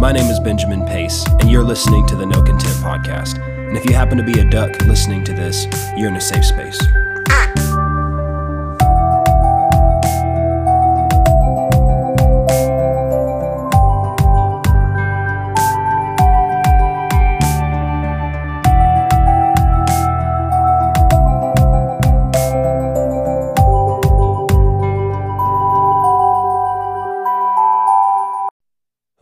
My name is Benjamin Pace, and you're listening to the No Content Podcast. And if you happen to be a duck listening to this, you're in a safe space.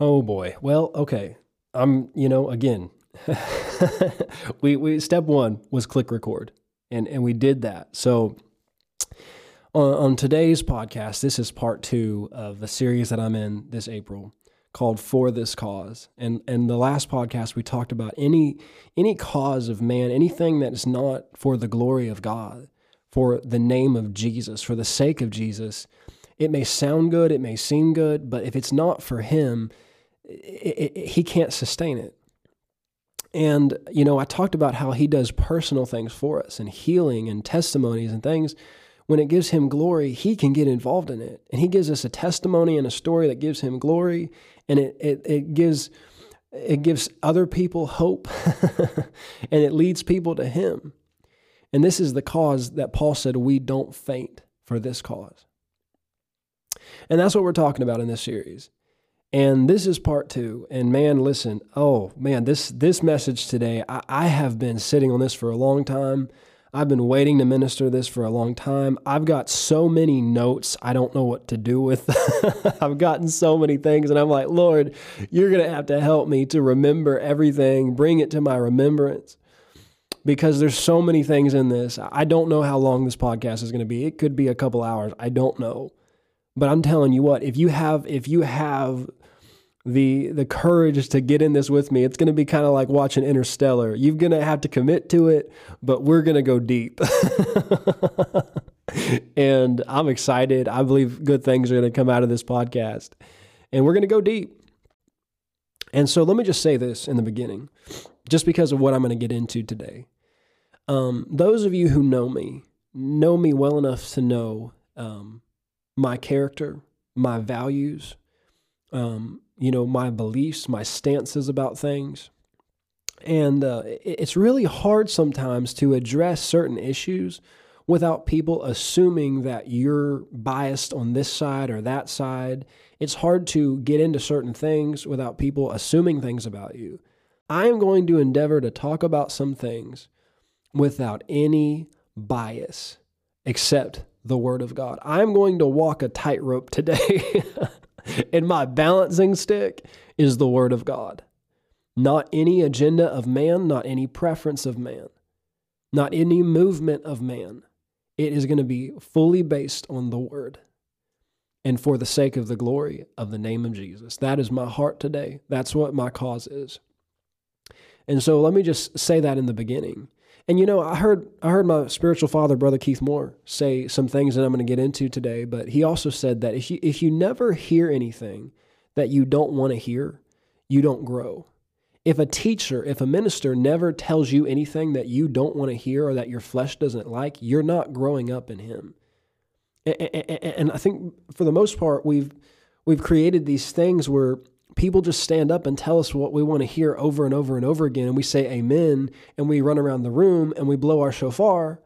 Oh boy. Well, okay. Again, we step one was click record, and we did that. So on today's podcast, this is part two of a series that I'm in this April called For This Cause. And the last podcast we talked about any cause of man, anything that is not for the glory of God, for the name of Jesus, for the sake of Jesus. It may sound good, it may seem good, but if it's not for him, he can't sustain it. And, I talked about how he does personal things for us and healing and testimonies and things. When it gives him glory, he can get involved in it. And he gives us a testimony and a story that gives him glory. And it gives other people hope and it leads people to him. And this is the cause that Paul said, we don't faint for this cause. And that's what we're talking about in this series. And this is part two. And man, listen, this message today, I have been sitting on this for a long time. I've been waiting to minister this for a long time. I've got so many notes. I don't know what to do with. I've gotten so many things and I'm like, Lord, you're going to have to help me to remember everything. Bring it to my remembrance because there's so many things in this. I don't know how long this podcast is going to be. It could be a couple hours. I don't know. But I'm telling you what, if you have the courage to get in this with me, it's going to be kind of like watching Interstellar. You're going to have to commit to it, but we're going to go deep. And I'm excited. I believe good things are going to come out of this podcast. And we're going to go deep. And so let me just say this in the beginning, just because of what I'm going to get into today. Those of you who know me well enough to know my character, my values, my beliefs, my stances about things. And it's really hard sometimes to address certain issues without people assuming that you're biased on this side or that side. It's hard to get into certain things without people assuming things about you. I am going to endeavor to talk about some things without any bias except the Word of God. I'm going to walk a tightrope today, and my balancing stick is the Word of God. Not any agenda of man, not any preference of man, not any movement of man. It is going to be fully based on the Word and for the sake of the glory of the name of Jesus. That is my heart today. That's what my cause is. And so let me just say that in the beginning. And I heard my spiritual father, Brother Keith Moore, say some things that I'm going to get into today, but he also said that if you never hear anything that you don't want to hear, you don't grow. If a minister never tells you anything that you don't want to hear or that your flesh doesn't like, you're not growing up in him. And I think for the most part, we've created these things where people just stand up and tell us what we want to hear over and over and over again. And we say amen, and we run around the room, and we blow our shofar.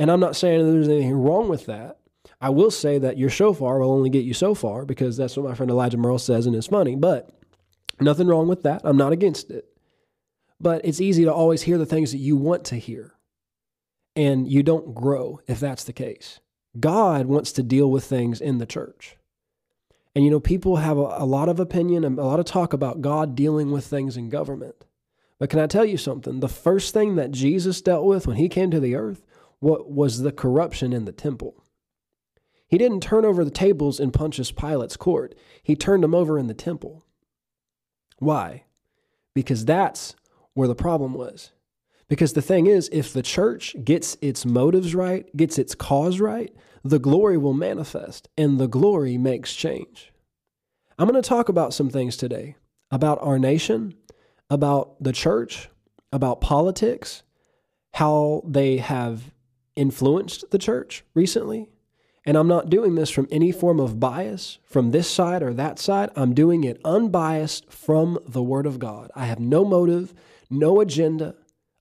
And I'm not saying that there's anything wrong with that. I will say that your shofar will only get you so far, because that's what my friend Elijah Merle says, and it's funny. But nothing wrong with that. I'm not against it. But it's easy to always hear the things that you want to hear. And you don't grow if that's the case. God wants to deal with things in the church. And, people have a lot of opinion and a lot of talk about God dealing with things in government. But can I tell you something? The first thing that Jesus dealt with when he came to the earth was the corruption in the temple. He didn't turn over the tables in Pontius Pilate's court. He turned them over in the temple. Why? Because that's where the problem was. Because the thing is, if the church gets its motives right, gets its cause right, the glory will manifest, and the glory makes change. I'm going to talk about some things today, about our nation, about the church, about politics, how they have influenced the church recently, And I'm not doing this from any form of bias from this side or that side. I'm doing it unbiased from the Word of God. I have no motive, no agenda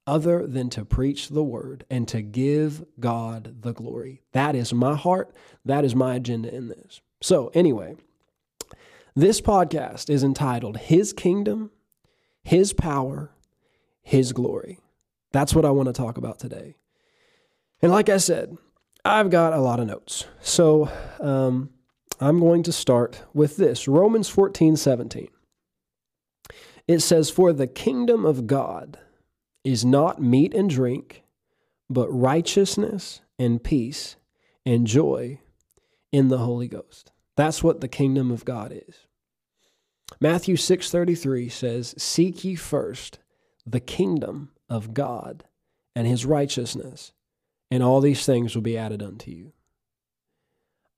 other than to preach the Word and to give God the glory. That is my heart. That is my agenda in this. So anyway, this podcast is entitled His Kingdom, His Power, His Glory. That's what I want to talk about today. And like I said, I've got a lot of notes, so I'm going to start with this. Romans 14:17. It says, "For the kingdom of God is not meat and drink, but righteousness and peace and joy in the Holy Ghost." That's what the kingdom of God is. Matthew 6:33 says, "Seek ye first the kingdom of God and His righteousness, and all these things will be added unto you."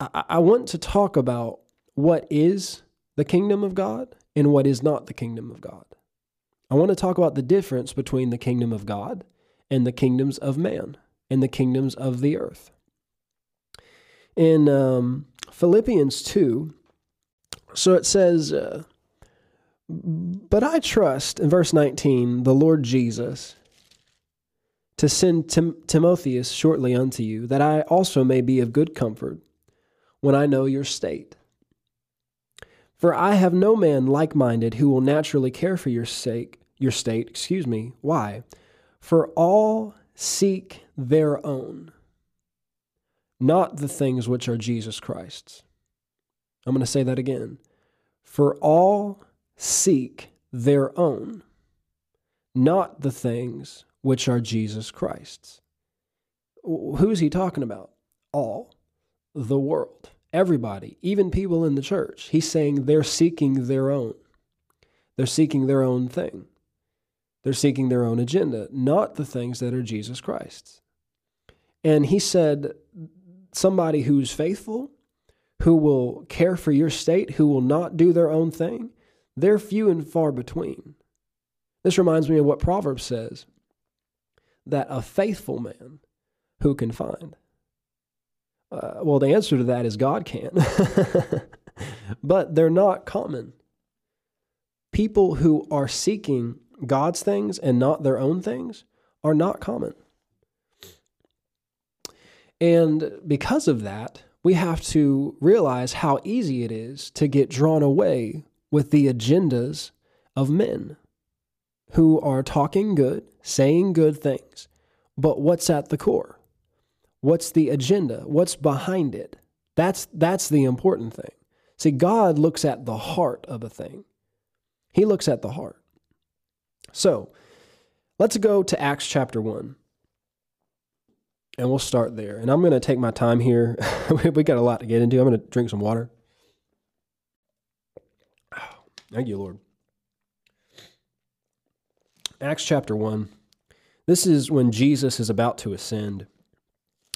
I want to talk about what is the kingdom of God and what is not the kingdom of God. I want to talk about the difference between the kingdom of God and the kingdoms of man and the kingdoms of the earth. In Philippians 2, so it says, "But I trust," in verse 19, "the Lord Jesus, to send Timotheus shortly unto you, that I also may be of good comfort when I know your state. For I have no man like-minded who will naturally care for your state. Why? For all seek their own, not the things which are Jesus Christ's." I'm going to say that again. For all seek their own, not the things which are Jesus Christ's. Who's he talking about? All the world, everybody, even people in the church. He's saying they're seeking their own. They're seeking their own thing. They're seeking their own agenda, not the things that are Jesus Christ's. And he said, somebody who's faithful, who will care for your state, who will not do their own thing, they're few and far between. This reminds me of what Proverbs says, that a faithful man, who can find? Well, the answer to that is God can. But they're not common. People who are seeking God's things and not their own things are not common. And because of that, we have to realize how easy it is to get drawn away with the agendas of men who are talking good, saying good things, but what's at the core? What's the agenda? What's behind it? That's the important thing. See, God looks at the heart of a thing. He looks at the heart. So, let's go to Acts chapter 1. And we'll start there. And I'm going to take my time here. We got a lot to get into. I'm going to drink some water. Thank you, Lord. Acts chapter 1, this is when Jesus is about to ascend,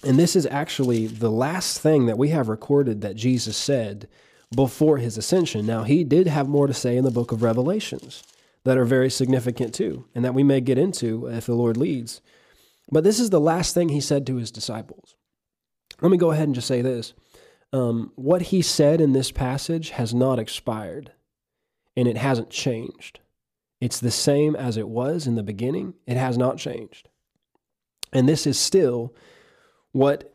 and this is actually the last thing that we have recorded that Jesus said before his ascension. Now, he did have more to say in the book of Revelations that are very significant too, and that we may get into if the Lord leads, but this is the last thing he said to his disciples. Let me go ahead and just say this. What he said in this passage has not expired, and it hasn't changed. It's the same as it was in the beginning. It has not changed. And this is still what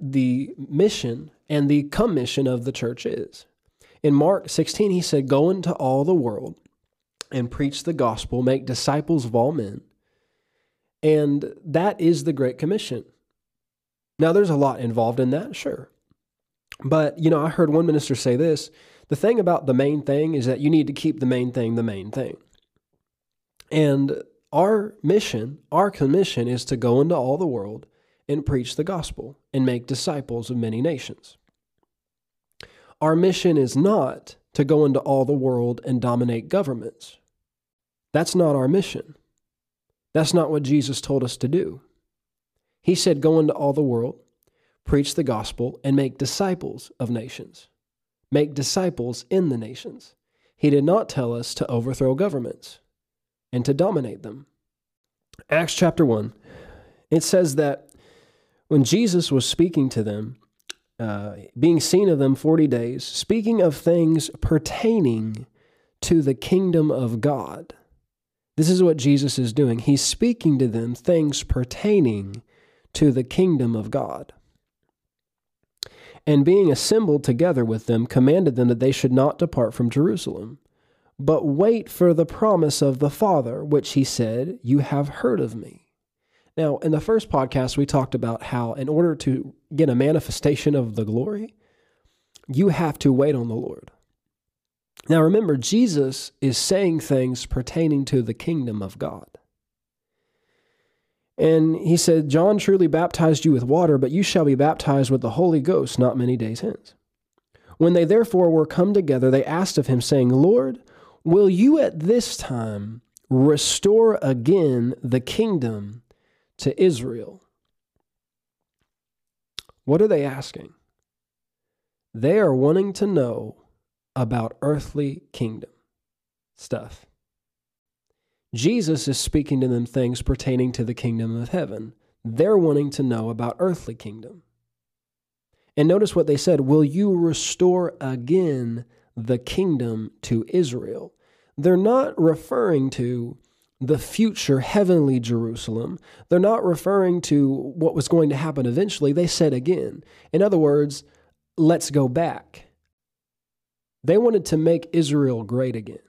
the mission and the commission of the church is. In Mark 16, he said, "Go into all the world and preach the gospel, make disciples of all men." And that is the Great Commission. Now, there's a lot involved in that, sure. But, I heard one minister say this, the thing about the main thing is that you need to keep the main thing the main thing. And our mission, our commission is to go into all the world and preach the gospel and make disciples of many nations. Our mission is not to go into all the world and dominate governments. That's not our mission. That's not what Jesus told us to do. He said, go into all the world, preach the gospel, and make disciples of nations. Make disciples in the nations. He did not tell us to overthrow governments and to dominate them. Acts chapter 1, it says that when Jesus was speaking to them, being seen of them 40 days, speaking of things pertaining to the kingdom of God. This is what Jesus is doing. He's speaking to them things pertaining to the kingdom of God. And being assembled together with them, commanded them that they should not depart from Jerusalem, but wait for the promise of the Father, which he said, you have heard of me. Now, in the first podcast, we talked about how in order to get a manifestation of the glory, you have to wait on the Lord. Now, remember, Jesus is saying things pertaining to the kingdom of God. And he said, John truly baptized you with water, but you shall be baptized with the Holy Ghost not many days hence. When they therefore were come together, they asked of him, saying, Lord, will you at this time restore again the kingdom to Israel? What are they asking? They are wanting to know about earthly kingdom stuff. Jesus is speaking to them things pertaining to the kingdom of heaven. They're wanting to know about earthly kingdom. And notice what they said, will you restore again the kingdom to Israel? They're not referring to the future heavenly Jerusalem. They're not referring to what was going to happen eventually. They said again. In other words, let's go back. They wanted to make Israel great again.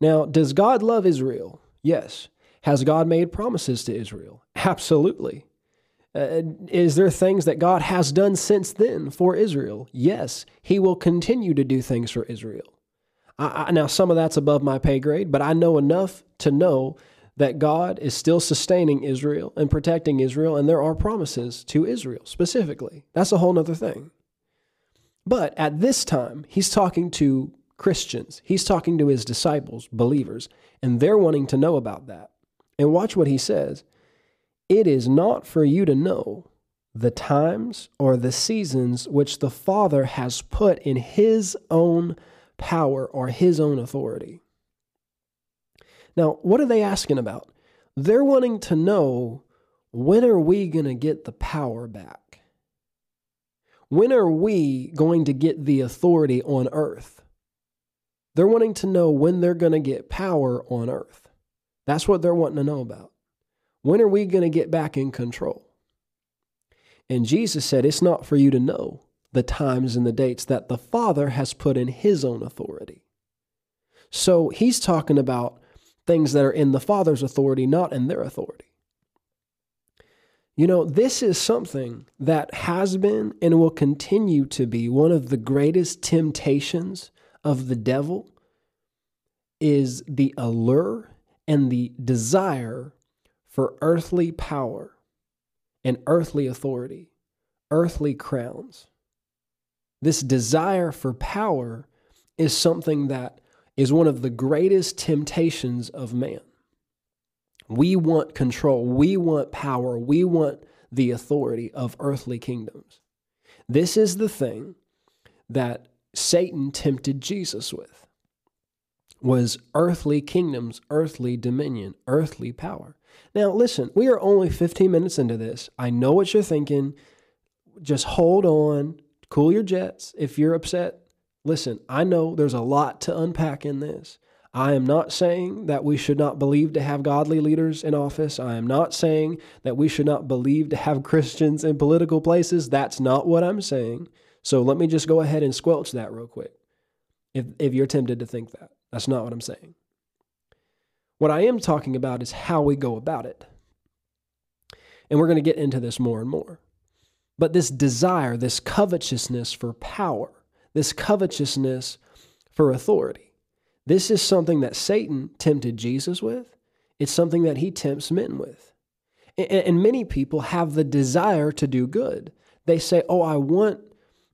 Now, does God love Israel? Yes. Has God made promises to Israel? Absolutely. Is there things that God has done since then for Israel? Yes. He will continue to do things for Israel. Now, some of that's above my pay grade, but I know enough to know that God is still sustaining Israel and protecting Israel, and there are promises to Israel specifically. That's a whole other thing. But at this time, he's talking to Christians. He's talking to his disciples, believers, and they're wanting to know about that. And watch what he says. It is not for you to know the times or the seasons which the Father has put in his own power or his own authority. Now, what are they asking about? They're wanting to know, when are we going to get the power back? When are we going to get the authority on earth? They're wanting to know when they're going to get power on earth. That's what they're wanting to know about. When are we going to get back in control? And Jesus said, it's not for you to know the times and the dates that the Father has put in his own authority. So he's talking about things that are in the Father's authority, not in their authority. You know, this is something that has been and will continue to be one of the greatest temptations of the devil, is the allure and the desire for earthly power and earthly authority, earthly crowns. This desire for power is something that is one of the greatest temptations of man. We want control. We want power. We want the authority of earthly kingdoms. This is the thing that Satan tempted Jesus with, was earthly kingdoms, earthly dominion, earthly power. Now, listen, we are only 15 minutes into this. I know what you're thinking. Just hold on, cool your jets. If you're upset, listen, I know there's a lot to unpack in this. I am not saying that we should not believe to have godly leaders in office. I am not saying that we should not believe to have Christians in political places. That's not what I'm saying. So let me just go ahead and squelch that real quick, if you're tempted to think that. That's not what I'm saying. What I am talking about is how we go about it. And we're going to get into this more and more. But this desire, this covetousness for power, this covetousness for authority, this is something that Satan tempted Jesus with. It's something that he tempts men with. And many people have the desire to do good. They say, oh, I want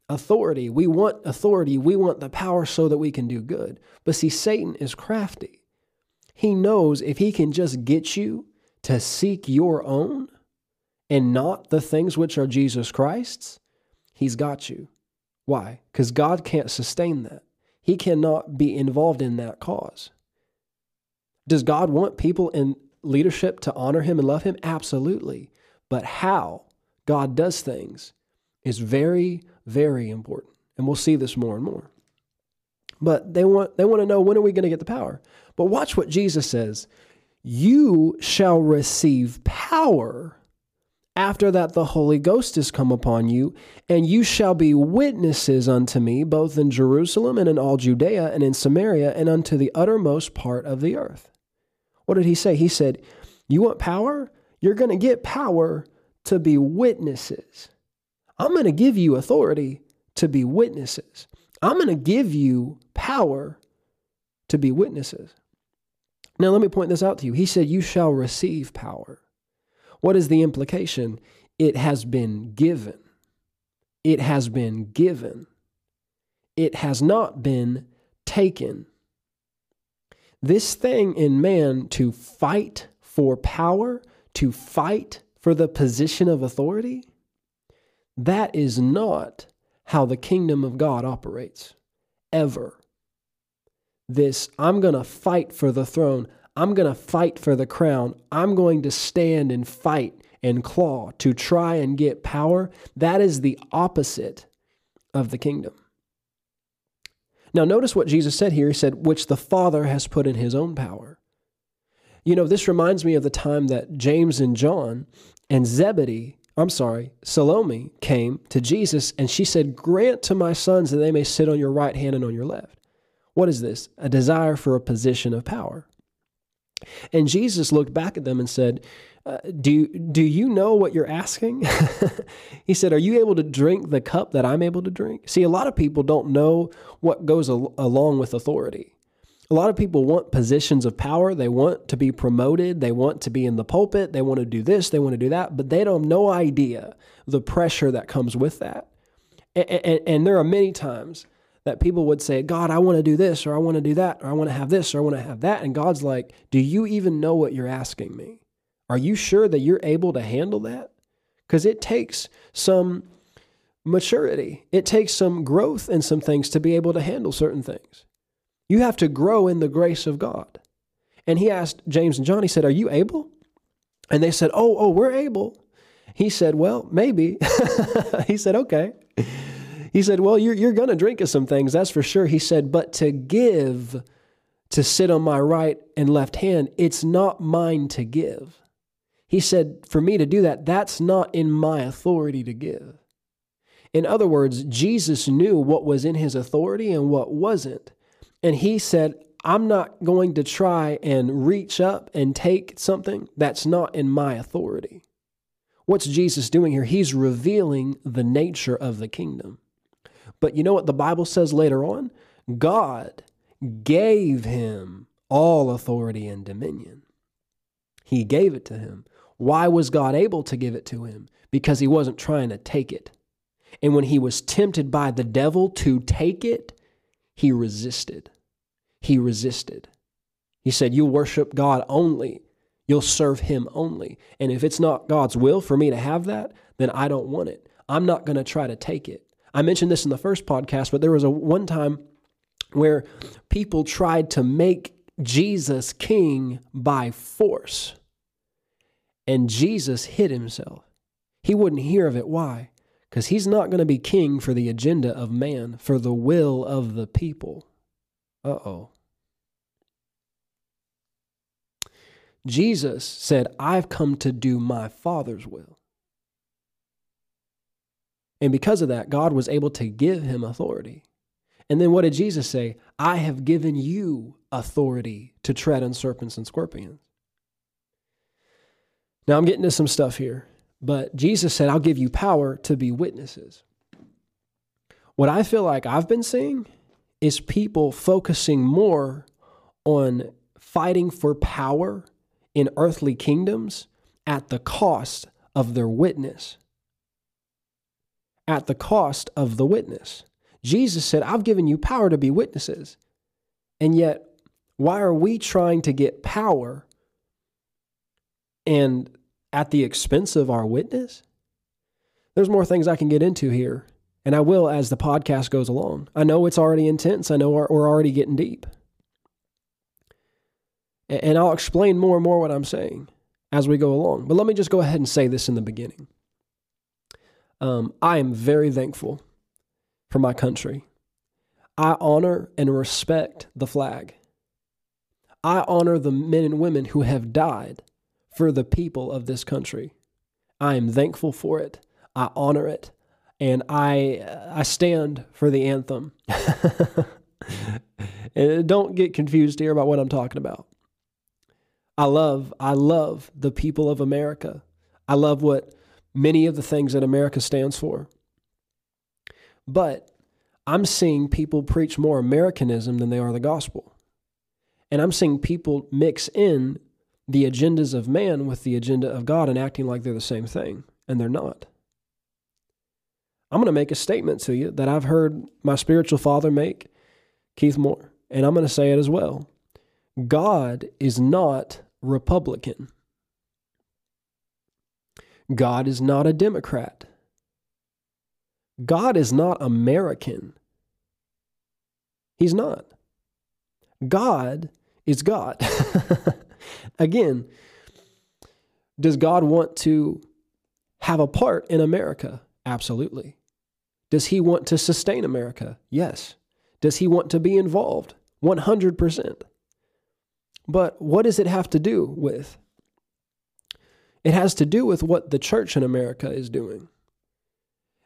authority. We want authority. We want the power so that we can do good. But see, Satan is crafty. He knows if he can just get you to seek your own and not the things which are Jesus Christ's, he's got you. Why? Because God can't sustain that. He cannot be involved in that cause. Does God want people in leadership to honor him and love him? Absolutely. But how God does things is very, very important. And we'll see this more and more. But they want to know, when are we going to get the power? But watch what Jesus says. You shall receive power after that the Holy Ghost is come upon you, and you shall be witnesses unto me, both in Jerusalem and in all Judea and in Samaria and unto the uttermost part of the earth. What did he say? He said, you want power? You're going to get power to be witnesses. I'm going to give you authority to be witnesses. I'm going to give you power to be witnesses. Now, let me point this out to you. He said, you shall receive power. What is the implication? It has been given. It has been given. It has not been taken. This thing in man to fight for power, to fight for the position of authority, that is not how the kingdom of God operates, ever. This, I'm going to fight for the throne. I'm going to fight for the crown. I'm going to stand and fight and claw to try and get power. That is the opposite of the kingdom. Now, notice what Jesus said here. He said, which the Father has put in his own power. You know, this reminds me of the time that James and John and Salome came to Jesus, and she said, grant to my sons that they may sit on your right hand and on your left. What is this? A desire for a position of power. And Jesus looked back at them and said, do you know what you're asking? He said, are you able to drink the cup that I'm able to drink? See, a lot of people don't know what goes along with authority. A lot of people want positions of power. They want to be promoted. They want to be in the pulpit. They want to do this. They want to do that. But they don't have no idea the pressure that comes with that. And there are many times that people would say, God, I want to do this, or I want to do that, or I want to have this, or I want to have that. And God's like, do you even know what you're asking me? Are you sure that you're able to handle that? Because it takes some maturity. It takes some growth in some things to be able to handle certain things. You have to grow in the grace of God. And he asked James and John, he said, are you able? And they said, oh, we're able. He said, well, maybe. He said, okay. He said, well, you're going to drink of some things, that's for sure. He said, but to give, to sit on my right and left hand, it's not mine to give. He said, for me to do that, that's not in my authority to give. In other words, Jesus knew what was in his authority and what wasn't. And he said, I'm not going to try and reach up and take something that's not in my authority. What's Jesus doing here? He's revealing the nature of the kingdom. But you know what the Bible says later on? God gave him all authority and dominion. He gave it to him. Why was God able to give it to him? Because he wasn't trying to take it. And when he was tempted by the devil to take it, he resisted. He resisted. He said, you worship God only. You'll serve him only. And if it's not God's will for me to have that, then I don't want it. I'm not going to try to take it. I mentioned this in the first podcast, but there was one time where people tried to make Jesus king by force, and Jesus hid himself. He wouldn't hear of it. Why? Because he's not going to be king for the agenda of man, for the will of the people. Uh-oh. Jesus said, I've come to do my Father's will. And because of that, God was able to give him authority. And then what did Jesus say? I have given you authority to tread on serpents and scorpions. Now I'm getting to some stuff here, but Jesus said, I'll give you power to be witnesses. What I feel like I've been seeing is people focusing more on fighting for power in earthly kingdoms at the cost of their witness. At the cost of the witness. Jesus said, I've given you power to be witnesses. And yet, why are we trying to get power and at the expense of our witness? There's more things I can get into here, and I will as the podcast goes along. I know it's already intense. I know we're already getting deep. And I'll explain more and more what I'm saying as we go along. But let me just go ahead and say this in the beginning. I am very thankful for my country. I honor and respect the flag. I honor the men and women who have died for the people of this country. I am thankful for it. I honor it. And I stand for the anthem. And don't get confused here about what I'm talking about. I love the people of America. I love what many of the things that America stands for. But I'm seeing people preach more Americanism than they are the gospel. And I'm seeing people mix in the agendas of man with the agenda of God and acting like they're the same thing, and they're not. I'm going to make a statement to you that I've heard my spiritual father make, Keith Moore, and I'm going to say it as well. God is not Republican. God is not a Democrat. God is not American. He's not. God is God. Again, does God want to have a part in America? Absolutely. Does he want to sustain America? Yes. Does he want to be involved? 100%. But what does it have to do with? It has to do with what the church in America is doing.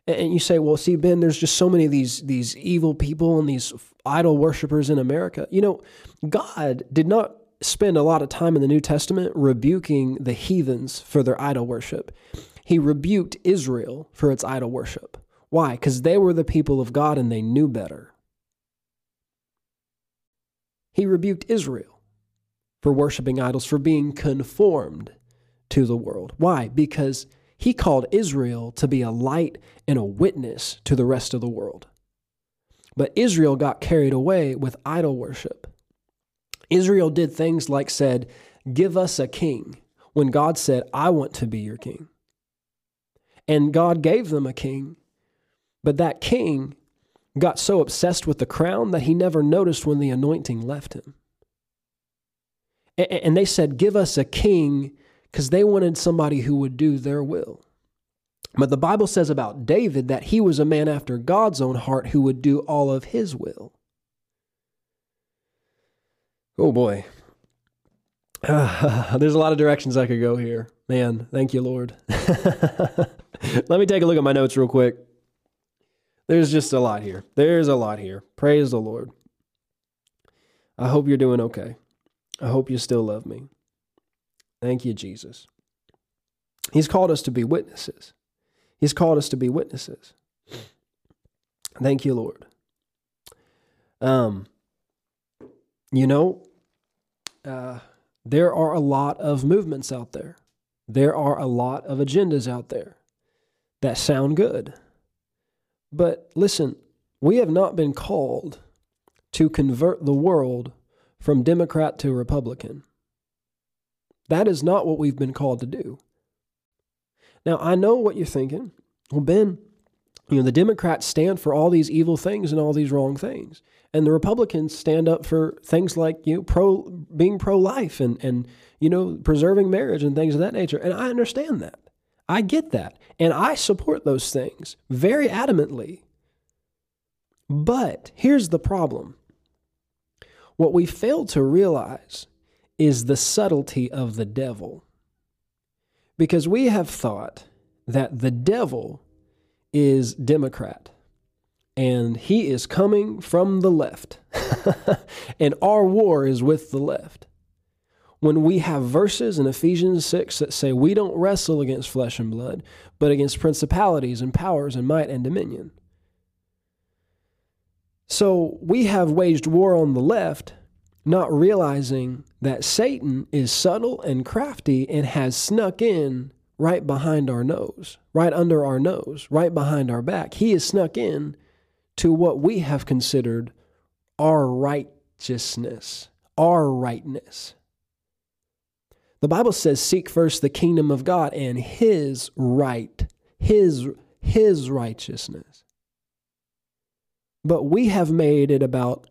And you say, well, see, Ben, there's just so many of these evil people and these idol worshipers in America. You know, God did not spend a lot of time in the New Testament rebuking the heathens for their idol worship. He rebuked Israel for its idol worship. Why? Because they were the people of God and they knew better. He rebuked Israel for worshiping idols, for being conformed to the world. Why? Because he called Israel to be a light and a witness to the rest of the world. But Israel got carried away with idol worship. Israel did things like said, give us a king, when God said, I want to be your king. And God gave them a king, but that king got so obsessed with the crown that he never noticed when the anointing left him. And they said, give us a king, because they wanted somebody who would do their will. But the Bible says about David that he was a man after God's own heart who would do all of his will. Oh boy. There's a lot of directions I could go here. Man, thank you, Lord. Let me take a look at my notes real quick. There's just a lot here. There's a lot here. Praise the Lord. I hope you're doing okay. I hope you still love me. Thank you, Jesus. He's called us to be witnesses. He's called us to be witnesses. Thank you, Lord. There are a lot of movements out there. There are a lot of agendas out there that sound good. But listen, we have not been called to convert the world from Democrat to Republican. That is not what we've been called to do. Now, I know what you're thinking. Well, Ben, the Democrats stand for all these evil things and all these wrong things. And the Republicans stand up for things like, being pro-life and preserving marriage and things of that nature. And I understand that. I get that. And I support those things very adamantly. But here's the problem. What we fail to realize is the subtlety of the devil. Because we have thought that the devil is Democrat and he is coming from the left and our war is with the left. When we have verses in Ephesians 6 that say we don't wrestle against flesh and blood, but against principalities and powers and might and dominion. So we have waged war on the left, not realizing that Satan is subtle and crafty and has snuck in right behind our nose, right under our nose, right behind our back. He has snuck in to what we have considered our righteousness, our rightness. The Bible says, seek first the kingdom of God and his right, his righteousness. But we have made it about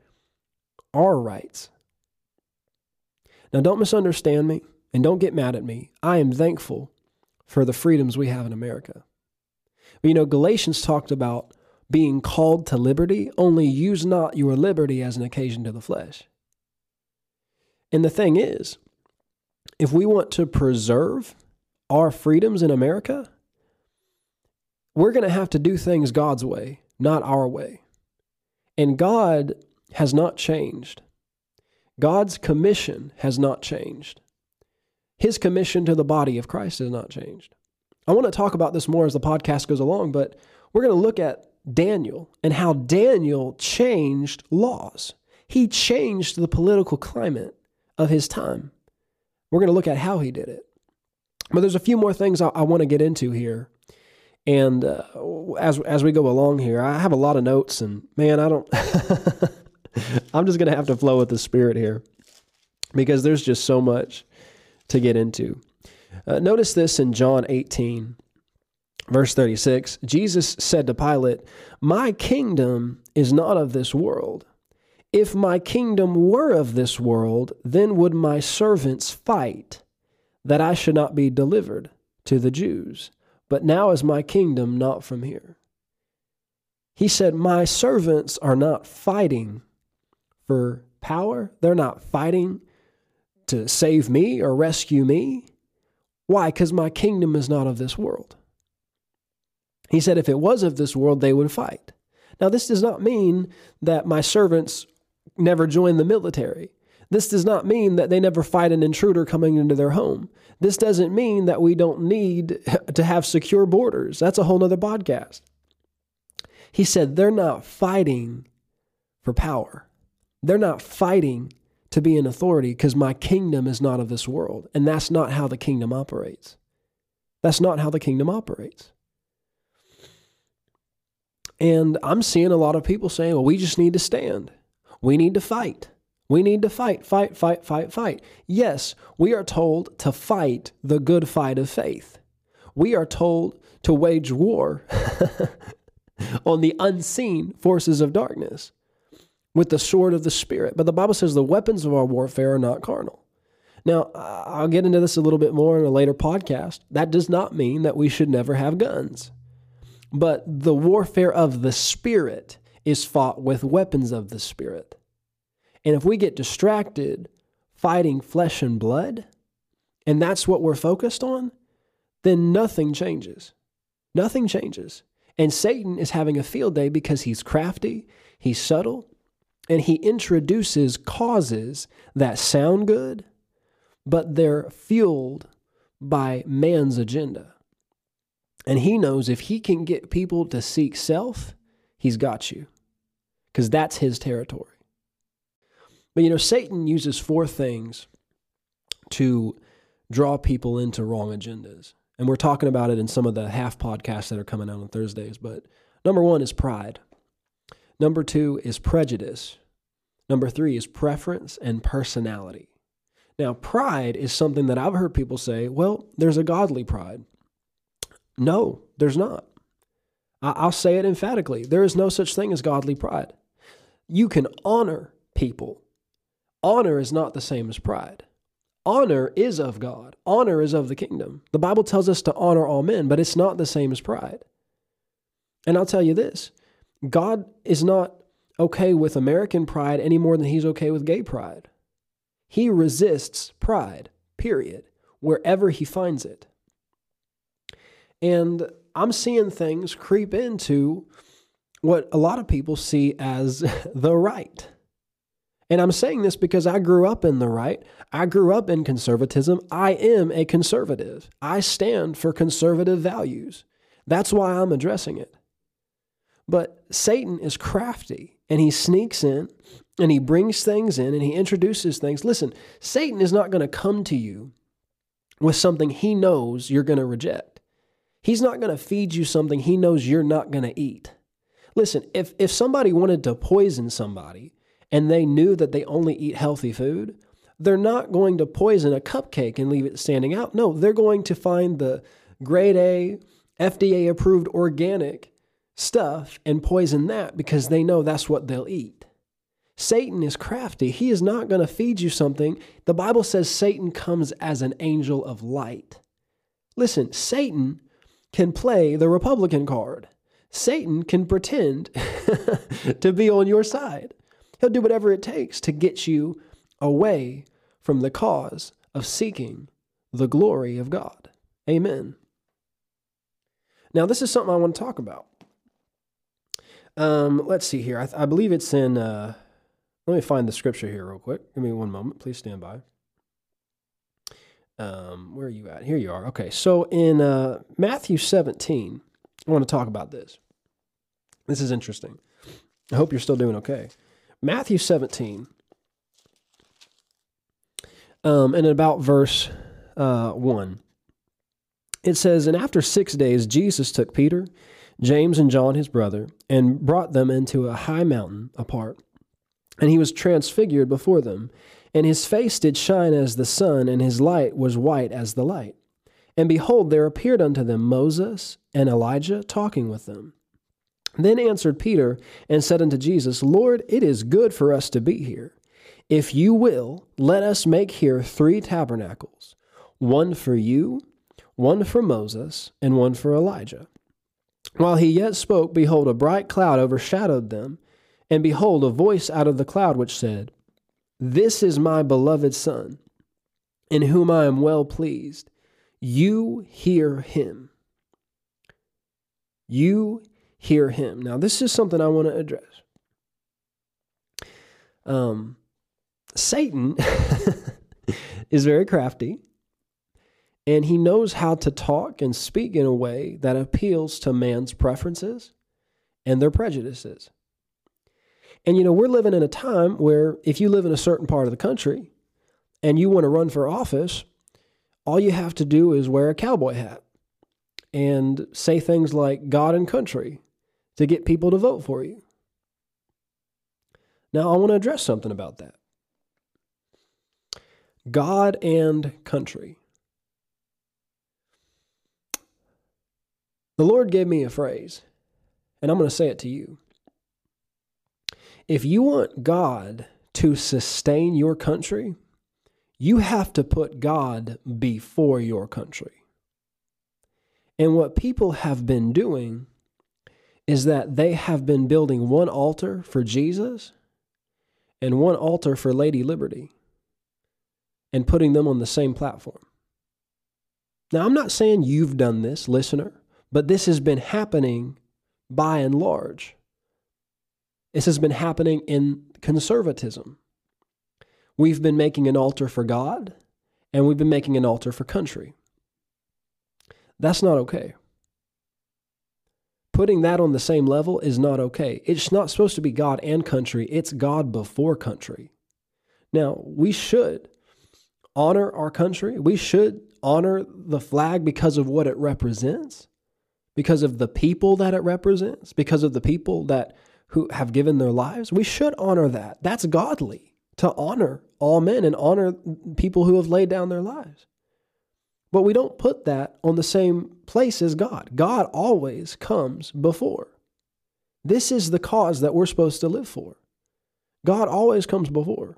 our rights. Now, don't misunderstand me and don't get mad at me. I am thankful for the freedoms we have in America. You know, Galatians talked about being called to liberty, only use not your liberty as an occasion to the flesh. And the thing is, if we want to preserve our freedoms in America, we're going to have to do things God's way, not our way. And God has not changed. God's commission has not changed. His commission to the body of Christ has not changed. I want to talk about this more as the podcast goes along, but we're going to look at Daniel and how Daniel changed laws. He changed the political climate of his time. We're going to look at how he did it. But there's a few more things I want to get into here. And as we go along here, I have a lot of notes, and man, I don't, I'm just going to have to flow with the Spirit here because there's just so much to get into. Notice this in John 18, verse 36, Jesus said to Pilate, "My kingdom is not of this world. If my kingdom were of this world, then would my servants fight that I should not be delivered to the Jews. But now is my kingdom not from here." He said, my servants are not fighting for power. They're not fighting to save me or rescue me. Why? Because my kingdom is not of this world. He said, if it was of this world, they would fight. Now, this does not mean that my servants never join the military. This does not mean that they never fight an intruder coming into their home. This doesn't mean that we don't need to have secure borders. That's a whole nother podcast. He said, they're not fighting for power. They're not fighting to be in authority because my kingdom is not of this world. And that's not how the kingdom operates. That's not how the kingdom operates. And I'm seeing a lot of people saying, well, we just need to stand. We need to fight. We need to fight. Yes, we are told to fight the good fight of faith. We are told to wage war on the unseen forces of darkness with the sword of the Spirit. But the Bible says the weapons of our warfare are not carnal. Now, I'll get into this a little bit more in a later podcast. That does not mean that we should never have guns. But the warfare of the Spirit is fought with weapons of the Spirit. And if we get distracted fighting flesh and blood, and that's what we're focused on, then nothing changes. Nothing changes. And Satan is having a field day because he's crafty, he's subtle, and he introduces causes that sound good, but they're fueled by man's agenda. And he knows if he can get people to seek self, he's got you, because that's his territory. But, you know, Satan uses four things to draw people into wrong agendas. And we're talking about it in some of the half podcasts that are coming out on Thursdays. But number one is pride. Number two is prejudice. Number three is preference and personality. Now, pride is something that I've heard people say, well, there's a godly pride. No, there's not. I'll say it emphatically. There is no such thing as godly pride. You can honor people. Honor is not the same as pride. Honor is of God. Honor is of the kingdom. The Bible tells us to honor all men, but it's not the same as pride. And I'll tell you this, God is not okay with American pride any more than he's okay with gay pride. He resists pride, period, wherever he finds it. And I'm seeing things creep into what a lot of people see as the right. And I'm saying this because I grew up in the right. I grew up in conservatism. I am a conservative. I stand for conservative values. That's why I'm addressing it. But Satan is crafty, and he sneaks in, and he brings things in, and he introduces things. Listen, Satan is not going to come to you with something he knows you're going to reject. He's not going to feed you something he knows you're not going to eat. Listen, if somebody wanted to poison somebody, and they knew that they only eat healthy food, they're not going to poison a cupcake and leave it standing out. No, they're going to find the grade A, FDA-approved organic stuff and poison that because they know that's what they'll eat. Satan is crafty. He is not going to feed you something. The Bible says Satan comes as an angel of light. Listen, Satan can play the Republican card. Satan can pretend to be on your side. He'll do whatever it takes to get you away from the cause of seeking the glory of God. Amen. Now, this is something I want to talk about. Let's see here. I believe it's in, let me find the scripture here real quick. Give me one moment. Please stand by. Where are you at? Here you are. Okay. So in, Matthew 17, I want to talk about this. This is interesting. I hope you're still doing okay. Matthew 17, and about verse, 1, it says, "And after 6 days, Jesus took Peter, James, and John, his brother, and brought them into a high mountain apart. And he was transfigured before them, and his face did shine as the sun, and his light was white as the light. And behold, there appeared unto them Moses and Elijah talking with them. Then answered Peter and said unto Jesus, Lord, it is good for us to be here. If you will, let us make here 3 tabernacles, one for you, one for Moses, and one for Elijah. While he yet spoke, behold, a bright cloud overshadowed them, and behold, a voice out of the cloud which said, This is my beloved Son, in whom I am well pleased. You hear him." You hear him. Now, this is something I want to address. Satan is very crafty. And he knows how to talk and speak in a way that appeals to man's preferences and their prejudices. And, you know, we're living in a time where if you live in a certain part of the country and you want to run for office, all you have to do is wear a cowboy hat and say things like God and country to get people to vote for you. Now, I want to address something about that. God and country. The Lord gave me a phrase, and I'm going to say it to you. If you want God to sustain your country, you have to put God before your country. And what people have been doing is that they have been building one altar for Jesus and one altar for Lady Liberty and putting them on the same platform. Now, I'm not saying you've done this, listener. But this has been happening by and large. This has been happening in conservatism. We've been making an altar for God, and we've been making an altar for country. That's not okay. Putting that on the same level is not okay. It's not supposed to be God and country. It's God before country. Now, we should honor our country. We should honor the flag because of what it represents. Because of the people that it represents, because of the people that who have given their lives, we should honor that. That's godly, to honor all men and honor people who have laid down their lives. But we don't put that on the same place as God. God always comes before. This is the cause that we're supposed to live for. God always comes before.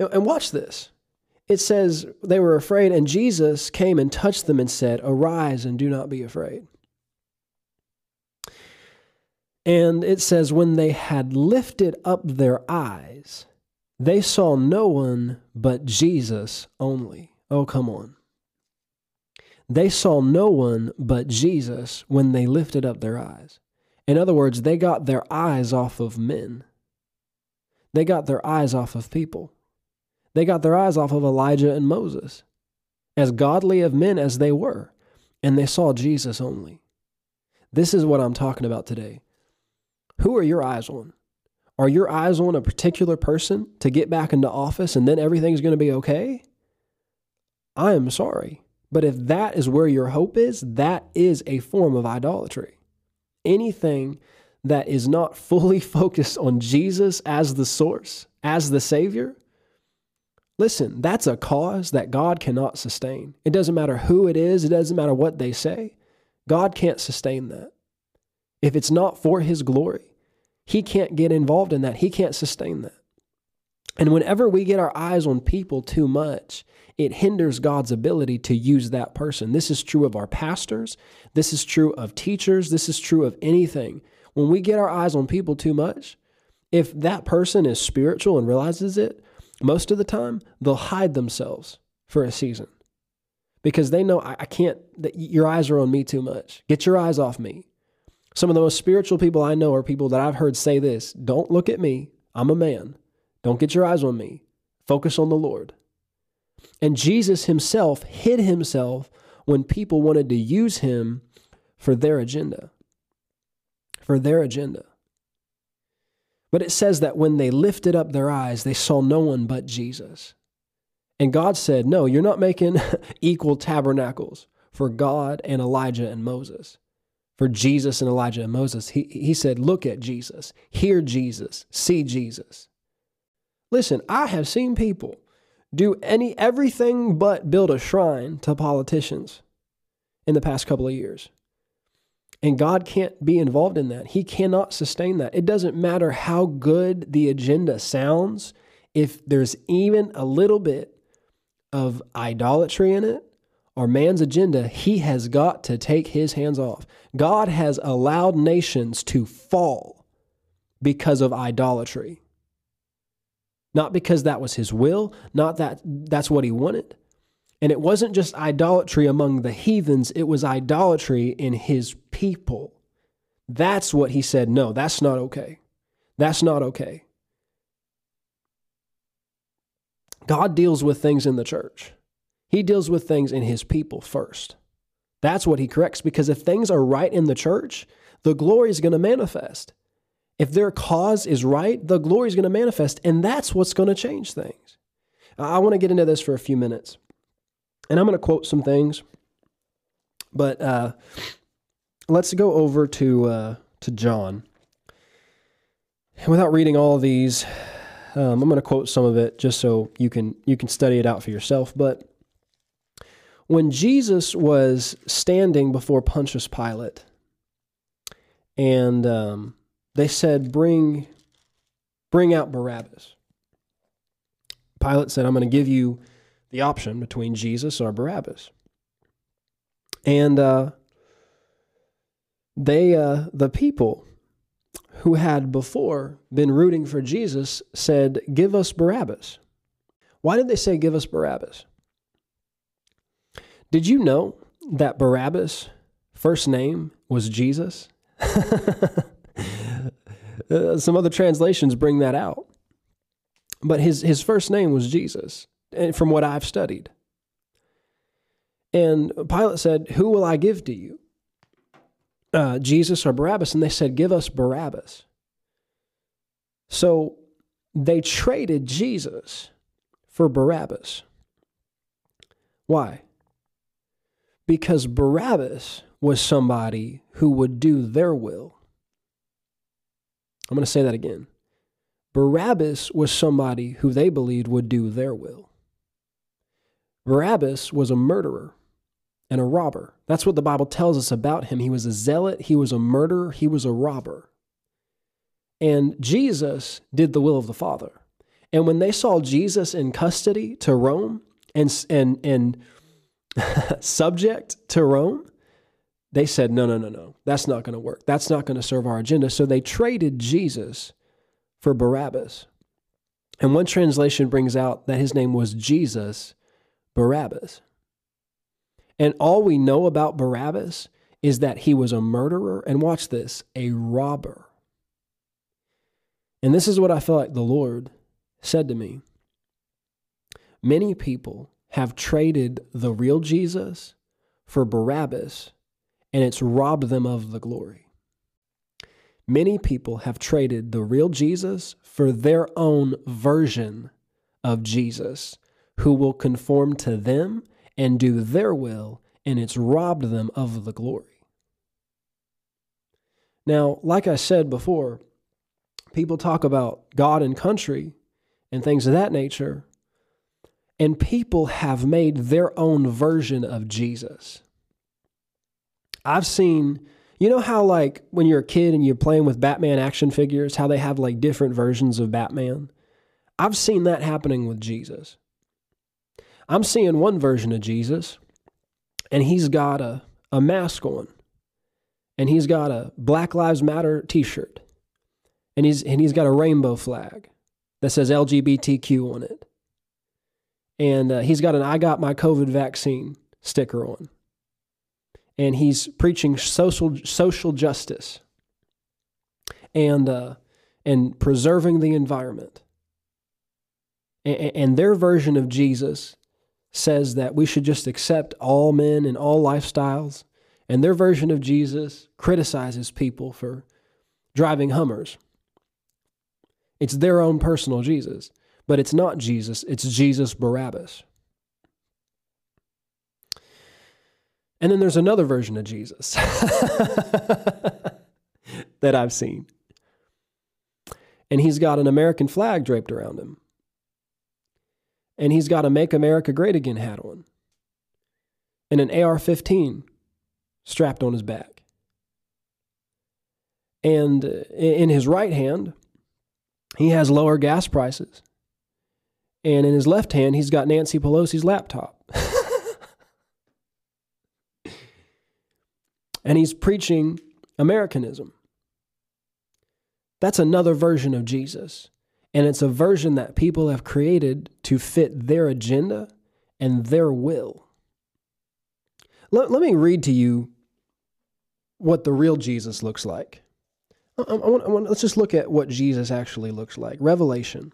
And watch this. It says they were afraid, and Jesus came and touched them and said, "Arise and do not be afraid." And it says, when they had lifted up their eyes, they saw no one but Jesus only. Oh, come on. They saw no one but Jesus when they lifted up their eyes. In other words, they got their eyes off of men. They got their eyes off of people. They got their eyes off of Elijah and Moses, as godly of men as they were, and they saw Jesus only. This is what I'm talking about today. Who are your eyes on? Are your eyes on a particular person to get back into office and then everything's going to be okay? I am sorry, but if that is where your hope is, that is a form of idolatry. Anything that is not fully focused on Jesus as the source, as the Savior, listen, that's a cause that God cannot sustain. It doesn't matter who it is. It doesn't matter what they say. God can't sustain that. If it's not for his glory, he can't get involved in that. He can't sustain that. And whenever we get our eyes on people too much, it hinders God's ability to use that person. This is true of our pastors. This is true of teachers. This is true of anything. When we get our eyes on people too much, if that person is spiritual and realizes it, most of the time, they'll hide themselves for a season because they know I can't, that your eyes are on me too much. Get your eyes off me. Some of the most spiritual people I know are people that I've heard say this, don't look at me. I'm a man. Don't get your eyes on me. Focus on the Lord. And Jesus himself hid himself when people wanted to use him for their agenda. For their agenda. But it says that when they lifted up their eyes, they saw no one but Jesus. And God said, no, you're not making equal tabernacles for God and Elijah and Moses. For Jesus and Elijah and Moses. He said, look at Jesus, hear Jesus, see Jesus. Listen, I have seen people do everything but build a shrine to politicians in the past couple of years. And God can't be involved in that. He cannot sustain that. It doesn't matter how good the agenda sounds. If there's even a little bit of idolatry in it or man's agenda, he has got to take his hands off. God has allowed nations to fall because of idolatry. Not because that was his will, not that that's what he wanted. And it wasn't just idolatry among the heathens, it was idolatry in his people. That's what he said, no, that's not okay. That's not okay. God deals with things in the church. He deals with things in his people first. That's what he corrects, because if things are right in the church, the glory is going to manifest. If their cause is right, the glory is going to manifest, and that's what's going to change things. I want to get into this for a few minutes, and I'm going to quote some things, but let's go over to John. And without reading all these, I'm going to quote some of it just so you can study it out for yourself. But when Jesus was standing before Pontius Pilate, and they said, bring out Barabbas. Pilate said, I'm going to give you the option between Jesus or Barabbas. And the people who had before been rooting for Jesus said, give us Barabbas. Why did they say, give us Barabbas? Did you know that Barabbas' first name was Jesus? Some other translations bring that out. But his first name was Jesus, from what I've studied. And Pilate said, who will I give to you? Jesus or Barabbas? And they said, give us Barabbas. So they traded Jesus for Barabbas. Why? Because Barabbas was somebody who would do their will. I'm going to say that again. Barabbas was somebody who they believed would do their will. Barabbas was a murderer and a robber. That's what the Bible tells us about him. He was a zealot. He was a murderer. He was a robber. And Jesus did the will of the Father. And when they saw Jesus in custody to Rome and subject to Rome, they said, no, that's not going to work. That's not going to serve our agenda. So they traded Jesus for Barabbas. And one translation brings out that his name was Jesus Barabbas. And all we know about Barabbas is that he was a murderer, and watch this, a robber. And this is what I feel like the Lord said to me. Many people have traded the real Jesus for Barabbas, and it's robbed them of the glory. Many people have traded the real Jesus for their own version of Jesus, who will conform to them and do their will, and it's robbed them of the glory. Now, like I said before, people talk about God and country and things of that nature, and people have made their own version of Jesus. I've seen, you know how like when you're a kid and you're playing with Batman action figures, how they have like different versions of Batman? I've seen that happening with Jesus. I'm seeing one version of Jesus, and he's got a mask on, and he's got a Black Lives Matter t-shirt, and he's got a rainbow flag that says LGBTQ on it, and he's got an I got my COVID vaccine sticker on, and he's preaching social justice and preserving the environment. And their version of Jesus says that we should just accept all men and all lifestyles. And their version of Jesus criticizes people for driving Hummers. It's their own personal Jesus. But it's not Jesus. It's Jesus Barabbas. And then there's another version of Jesus that I've seen. And he's got an American flag draped around him. And he's got a Make America Great Again hat on. And an AR-15 strapped on his back. And in his right hand, he has lower gas prices. And in his left hand, he's got Nancy Pelosi's laptop. And he's preaching Americanism. That's another version of Jesus. And it's a version that people have created to fit their agenda and their will. Let me read to you what the real Jesus looks like. Let's just look at what Jesus actually looks like. Revelation,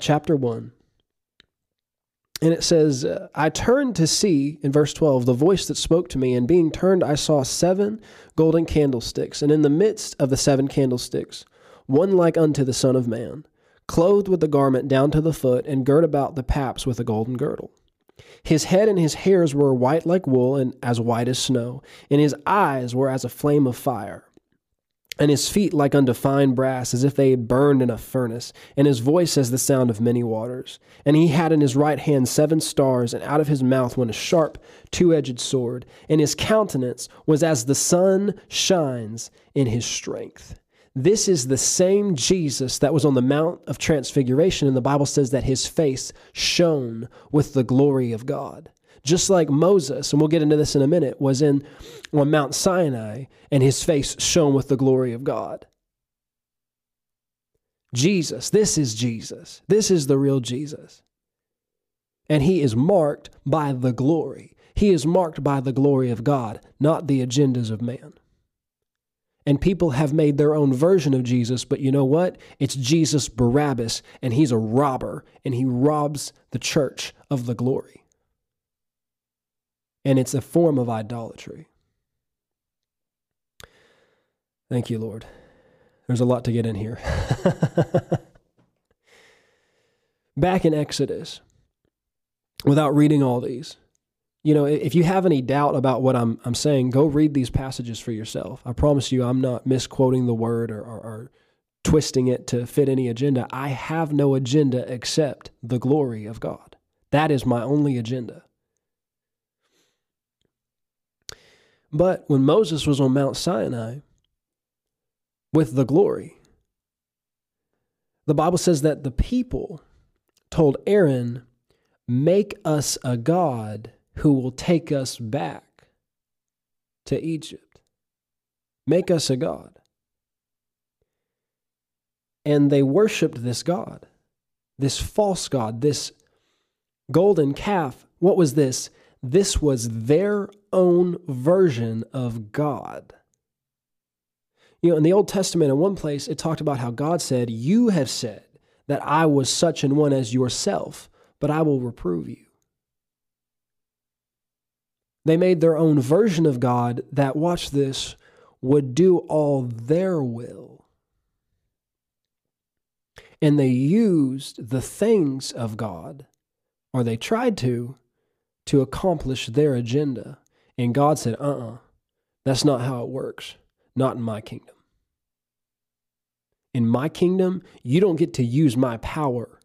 chapter 1. And it says, I turned to see, in verse 12, the voice that spoke to me, and being turned, I saw 7 golden candlesticks, and in the midst of the 7 candlesticks, one like unto the Son of Man, clothed with a garment down to the foot, and girt about the paps with a golden girdle. His head and his hairs were white like wool, and as white as snow, and his eyes were as a flame of fire. And his feet like unto fine brass, as if they had burned in a furnace, and his voice as the sound of many waters. And he had in his right hand 7 stars, and out of his mouth went a sharp, two-edged sword. And his countenance was as the sun shines in his strength. This is the same Jesus that was on the Mount of Transfiguration, and the Bible says that his face shone with the glory of God. Just like Moses, and we'll get into this in a minute, was on Mount Sinai, and his face shone with the glory of God. Jesus. This is the real Jesus. And he is marked by the glory. He is marked by the glory of God, not the agendas of man. And people have made their own version of Jesus, but you know what? It's Jesus Barabbas, and he's a robber, and he robs the church of the glory. And it's a form of idolatry. Thank you, Lord. There's a lot to get in here. Back in Exodus, without reading all these, you know, if you have any doubt about what I'm saying, go read these passages for yourself. I promise you I'm not misquoting the word or twisting it to fit any agenda. I have no agenda except the glory of God. That is my only agenda. But when Moses was on Mount Sinai with the glory, the Bible says that the people told Aaron, make us a God who will take us back to Egypt. Make us a God. And they worshiped this God, this false God, this golden calf. What was this? This was their own version of God. You know, in the Old Testament, in one place, it talked about how God said, you have said that I was such an one as yourself, but I will reprove you. They made their own version of God that, watch this, would do all their will. And they used the things of God, or they tried to accomplish their agenda. And God said, that's not how it works. Not in my kingdom. In my kingdom, you don't get to use my power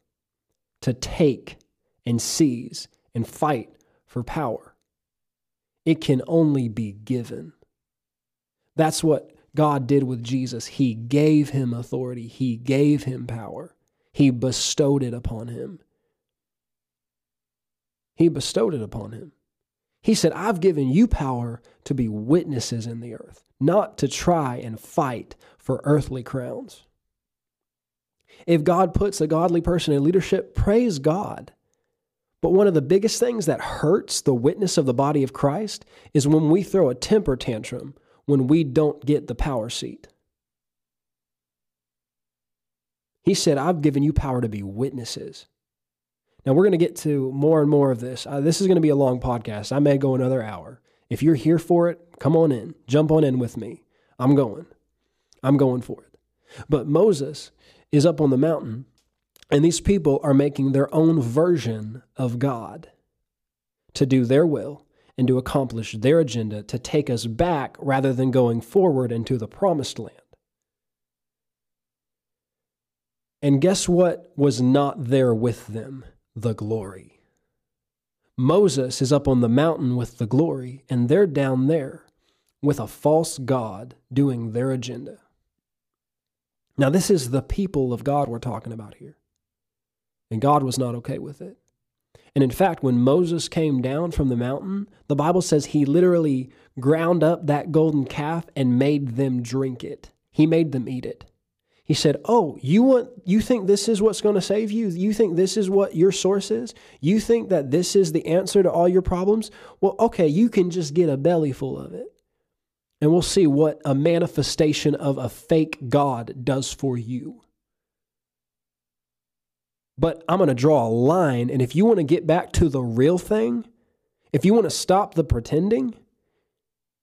to take and seize and fight for power. It can only be given. That's what God did with Jesus. He gave him authority. He gave him power. He bestowed it upon him. He bestowed it upon him. He said, I've given you power to be witnesses in the earth, not to try and fight for earthly crowns. If God puts a godly person in leadership, praise God. But one of the biggest things that hurts the witness of the body of Christ is when we throw a temper tantrum when we don't get the power seat. He said, I've given you power to be witnesses. Now, we're going to get to more and more of this. This is going to be a long podcast. I may go another hour. If you're here for it, come on in. Jump on in with me. I'm going. I'm going for it. But Moses is up on the mountain, and these people are making their own version of God to do their will and to accomplish their agenda, to take us back rather than going forward into the promised land. And guess what was not there with them? The glory. Moses is up on the mountain with the glory, and they're down there with a false god doing their agenda. Now, this is the people of God we're talking about here. And God was not okay with it. And in fact, when Moses came down from the mountain, the Bible says he literally ground up that golden calf and made them drink it. He made them eat it. He said, oh, you think this is what's going to save you? You think this is what your source is? You think that this is the answer to all your problems? Well, okay, you can just get a belly full of it. And we'll see what a manifestation of a fake God does for you. But I'm going to draw a line, and if you want to get back to the real thing, if you want to stop the pretending,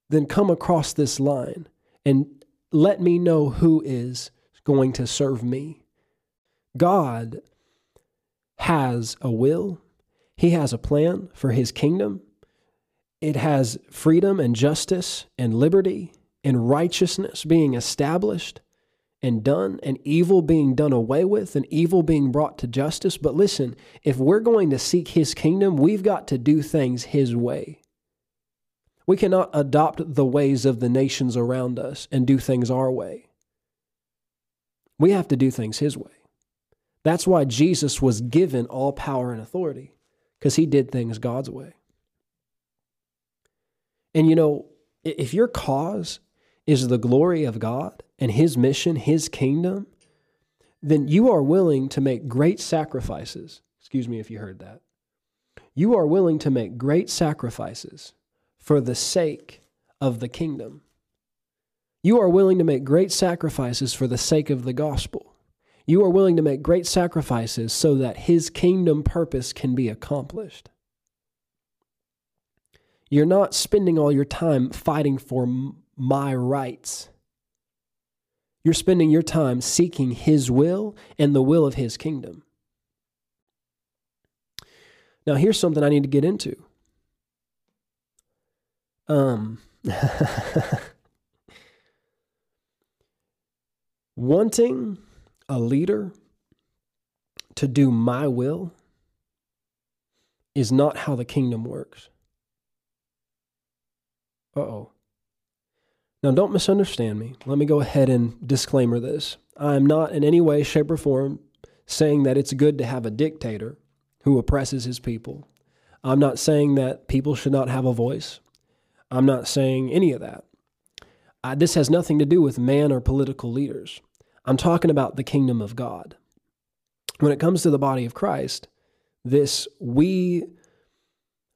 then come across this line and let me know who is going to serve me. God has a will. He has a plan for his kingdom. It has freedom and justice and liberty and righteousness being established and done, and evil being done away with, and evil being brought to justice. But listen, if we're going to seek his kingdom, we've got to do things his way. We cannot adopt the ways of the nations around us and do things our way. We have to do things his way. That's why Jesus was given all power and authority, because he did things God's way. And you know, if your cause is the glory of God and his mission, his kingdom, then you are willing to make great sacrifices. Excuse me if you heard that. You are willing to make great sacrifices for the sake of the kingdom. You are willing to make great sacrifices for the sake of the gospel. You are willing to make great sacrifices so that his kingdom purpose can be accomplished. You're not spending all your time fighting for my rights. You're spending your time seeking his will and the will of his kingdom. Now, here's something I need to get into. Wanting a leader to do my will is not how the kingdom works. Uh-oh. Now, don't misunderstand me. Let me go ahead and disclaimer this. I'm not in any way, shape, or form saying that it's good to have a dictator who oppresses his people. I'm not saying that people should not have a voice. I'm not saying any of that. This has nothing to do with man or political leaders. I'm talking about the kingdom of God. When it comes to the body of Christ, we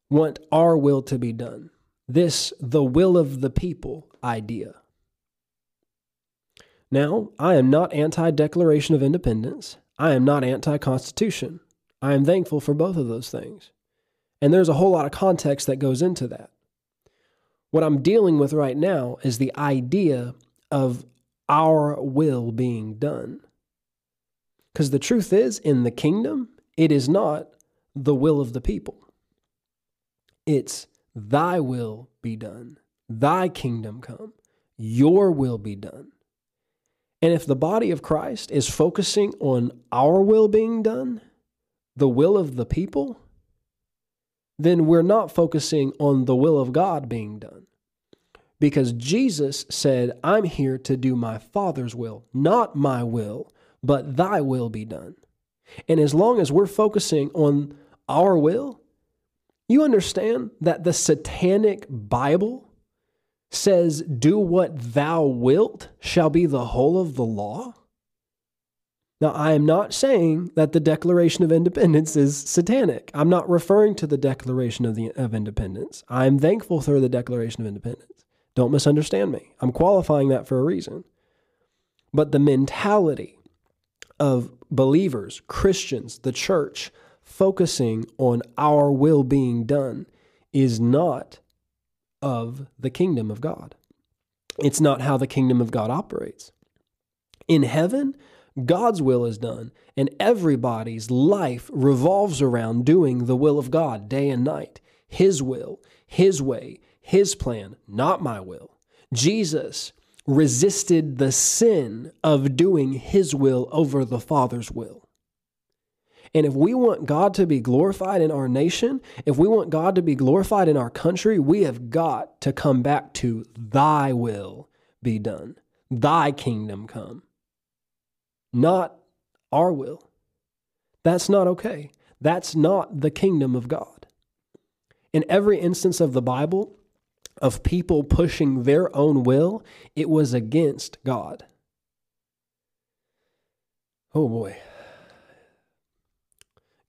want our will to be done. The will of the people idea. Now, I am not anti-Declaration of Independence. I am not anti-Constitution. I am thankful for both of those things. And there's a whole lot of context that goes into that. What I'm dealing with right now is the idea of our will being done. Because the truth is, in the kingdom, it is not the will of the people. It's thy will be done, thy kingdom come, your will be done. And if the body of Christ is focusing on our will being done, the will of the people, then we're not focusing on the will of God being done. because Jesus said, I'm here to do my Father's will, not my will, but thy will be done. And as long as we're focusing on our will, you understand that the satanic Bible says, do what thou wilt shall be the whole of the law. Now, I am not saying that the Declaration of Independence is satanic. I'm not referring to the Declaration of Independence. I'm thankful for the Declaration of Independence. Don't misunderstand me. I'm qualifying that for a reason. But the mentality of believers, Christians, the church, focusing on our will being done is not of the kingdom of God. It's not how the kingdom of God operates. In heaven, God's will is done, and everybody's life revolves around doing the will of God day and night. His will, His way, His plan, not my will. Jesus resisted the sin of doing His will over the Father's will. And if we want God to be glorified in our nation, if we want God to be glorified in our country, we have got to come back to thy will be done, thy kingdom come. Not our will. That's not okay. That's not the kingdom of God. In every instance of the Bible, of people pushing their own will, it was against God. Oh boy.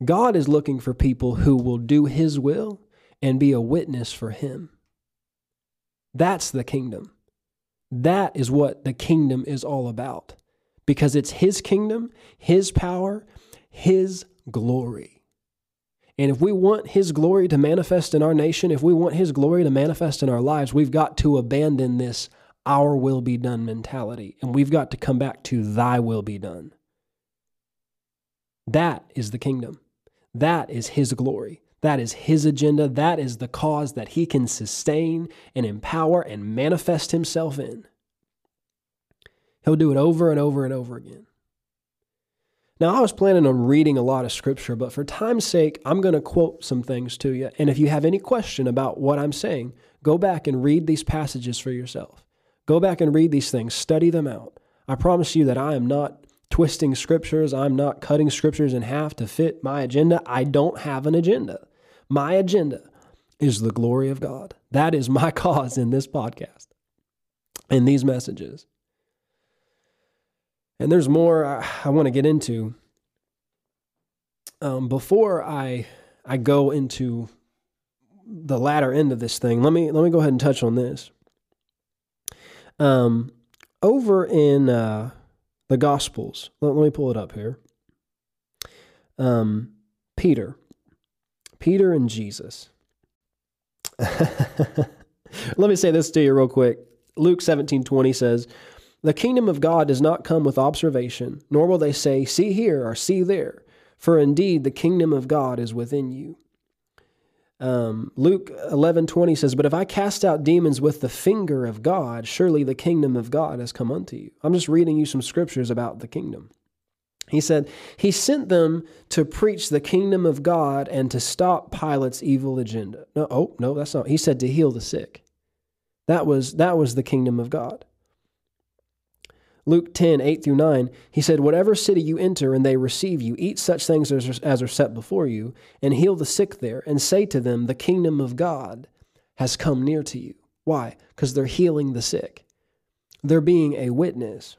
God is looking for people who will do His will and be a witness for Him. That's the kingdom. That is what the kingdom is all about. Because it's His kingdom, His power, His glory. And if we want His glory to manifest in our nation, if we want His glory to manifest in our lives, we've got to abandon this our will be done mentality. And we've got to come back to thy will be done. That is the kingdom. That is His glory. That is His agenda. That is the cause that He can sustain and empower and manifest Himself in. He'll do it over and over and over again. Now, I was planning on reading a lot of scripture, but for time's sake, I'm going to quote some things to you. And if you have any question about what I'm saying, go back and read these passages for yourself. Go back and read these things. Study them out. I promise you that I am not twisting scriptures. I'm not cutting scriptures in half to fit my agenda. I don't have an agenda. My agenda is the glory of God. That is my cause in this podcast and these messages. And there's more I want to get into. Before I go into the latter end of this thing, let me go ahead and touch on this. Over in the Gospels, let me pull it up here. Peter and Jesus. Let me say this to you real quick. Luke 17:20 says, the kingdom of God does not come with observation, nor will they say, see here or see there, for indeed the kingdom of God is within you. Luke 11:20 says, but if I cast out demons with the finger of God, surely the kingdom of God has come unto you. I'm just reading you some scriptures about the kingdom. He said, He sent them to preach the kingdom of God and to stop Pilate's evil agenda. No, that's not. He said to heal the sick. That was the kingdom of God. Luke 10:8-9, he said, whatever city you enter and they receive you, eat such things as are set before you, and heal the sick there, and say to them, the kingdom of God has come near to you. Why? Because they're healing the sick. They're being a witness.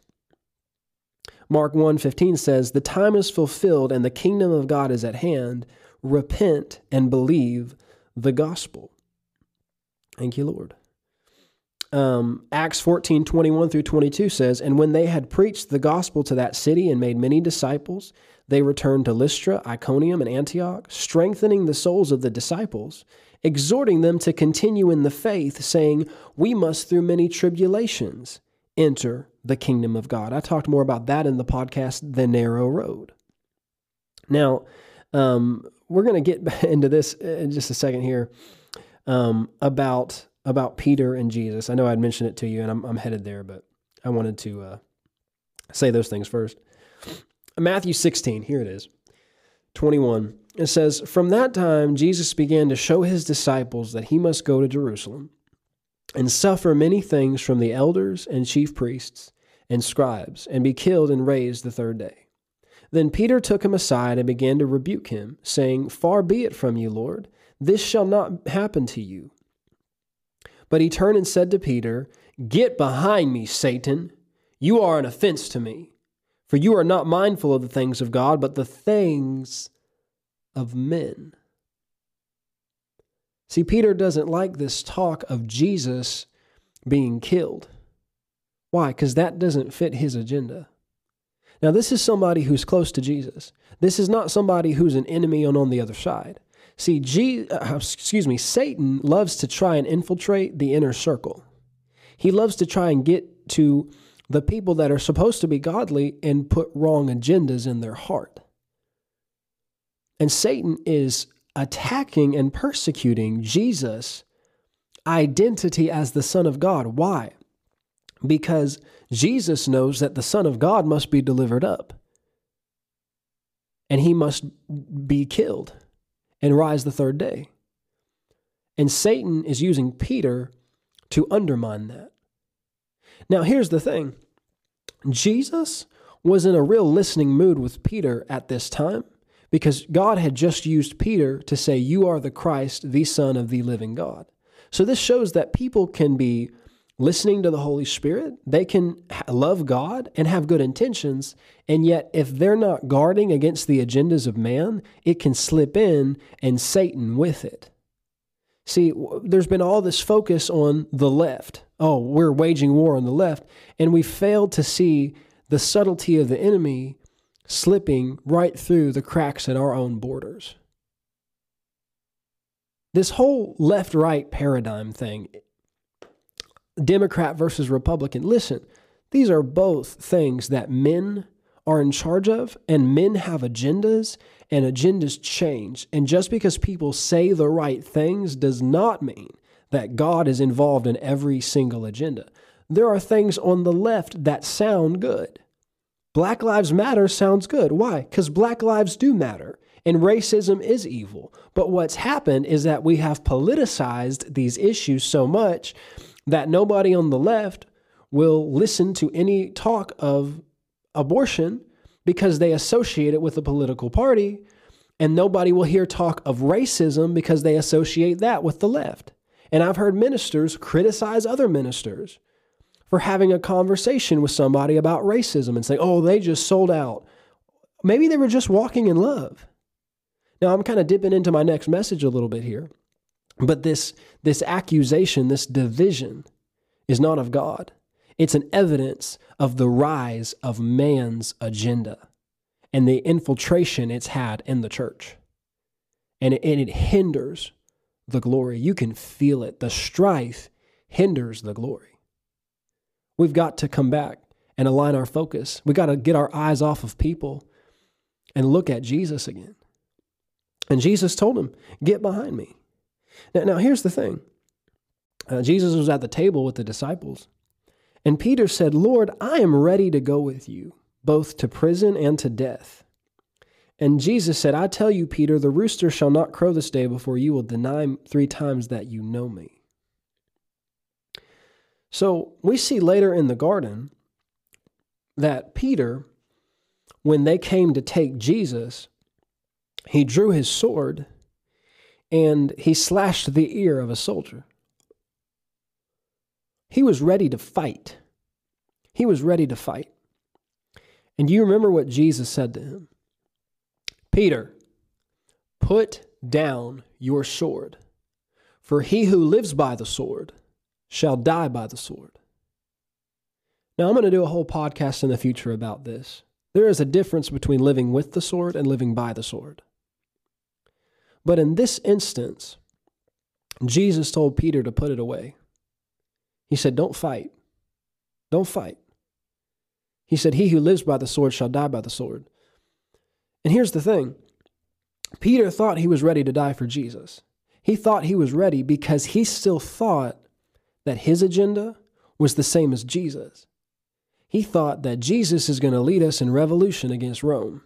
Mark 1:15 says, the time is fulfilled and the kingdom of God is at hand. Repent and believe the gospel. Thank you, Lord. Acts 14:21-22 says, and when they had preached the gospel to that city and made many disciples, they returned to Lystra, Iconium, and Antioch, strengthening the souls of the disciples, exhorting them to continue in the faith, saying, we must through many tribulations enter the kingdom of God. I talked more about that in the podcast, The Narrow Road. Now, we're going to get into this in just a second here, about Peter and Jesus. I know I'd mentioned it to you and I'm headed there, but I wanted to say those things first. Matthew 16, here it is, 21. It says, from that time, Jesus began to show His disciples that He must go to Jerusalem and suffer many things from the elders and chief priests and scribes, and be killed and raised the third day. Then Peter took him aside and began to rebuke him, saying, Far be it from you, Lord, this shall not happen to you. But he turned and said to Peter, Get behind me, Satan, you are an offense to me, for you are not mindful of the things of God, but the things of men. See, Peter doesn't like this talk of Jesus being killed. Why? Because that doesn't fit his agenda. Now, this is somebody who's close to Jesus. This is not somebody who's an enemy on the other side. See, Satan loves to try and infiltrate the inner circle. He loves to try and get to the people that are supposed to be godly and put wrong agendas in their heart. And Satan is attacking and persecuting Jesus' identity as the Son of God. Why? Because Jesus knows that the Son of God must be delivered up and he must be killed and rise the third day. And Satan is using Peter to undermine that. Now, here's the thing. Jesus was in a real listening mood with Peter at this time, because God had just used Peter to say, you are the Christ, the Son of the living God. So this shows that people can be listening to the Holy Spirit, they can love God and have good intentions, and yet if they're not guarding against the agendas of man, it can slip in and Satan with it. See, there's been all this focus on the left. Oh, we're waging war on the left, and we failed to see the subtlety of the enemy slipping right through the cracks in our own borders. This whole left-right paradigm thing, Democrat versus Republican, listen, these are both things that men are in charge of, and men have agendas, and agendas change. And just because people say the right things does not mean that God is involved in every single agenda. There are things on the left that sound good. Black Lives Matter sounds good. Why? Because black lives do matter, and racism is evil. But what's happened is that we have politicized these issues so much that nobody on the left will listen to any talk of abortion because they associate it with a political party, and nobody will hear talk of racism because they associate that with the left. And I've heard ministers criticize other ministers for having a conversation with somebody about racism and say, oh, they just sold out. Maybe they were just walking in love. Now, I'm kind of dipping into my next message a little bit here, but this accusation, this division is not of God. It's an evidence of the rise of man's agenda and the infiltration it's had in the church. And it hinders the glory. You can feel it. The strife hinders the glory. We've got to come back and align our focus. We've got to get our eyes off of people and look at Jesus again. And Jesus told him, get behind me. Now here's the thing. Jesus was at the table with the disciples. And Peter said, Lord, I am ready to go with you, both to prison and to death. And Jesus said, I tell you, Peter, the rooster shall not crow this day before you will deny 3 times that you know me. So we see later in the garden that Peter, when they came to take Jesus, he drew his sword and he slashed the ear of a soldier. He was ready to fight. He was ready to fight. And you remember what Jesus said to him? Peter, put down your sword, for he who lives by the sword shall die by the sword. Now, I'm going to do a whole podcast in the future about this. There is a difference between living with the sword and living by the sword. But in this instance, Jesus told Peter to put it away. He said, don't fight. Don't fight. He said, he who lives by the sword shall die by the sword. And here's the thing. Peter thought he was ready to die for Jesus. He thought he was ready because he still thought that his agenda was the same as Jesus. He thought that Jesus is going to lead us in revolution against Rome,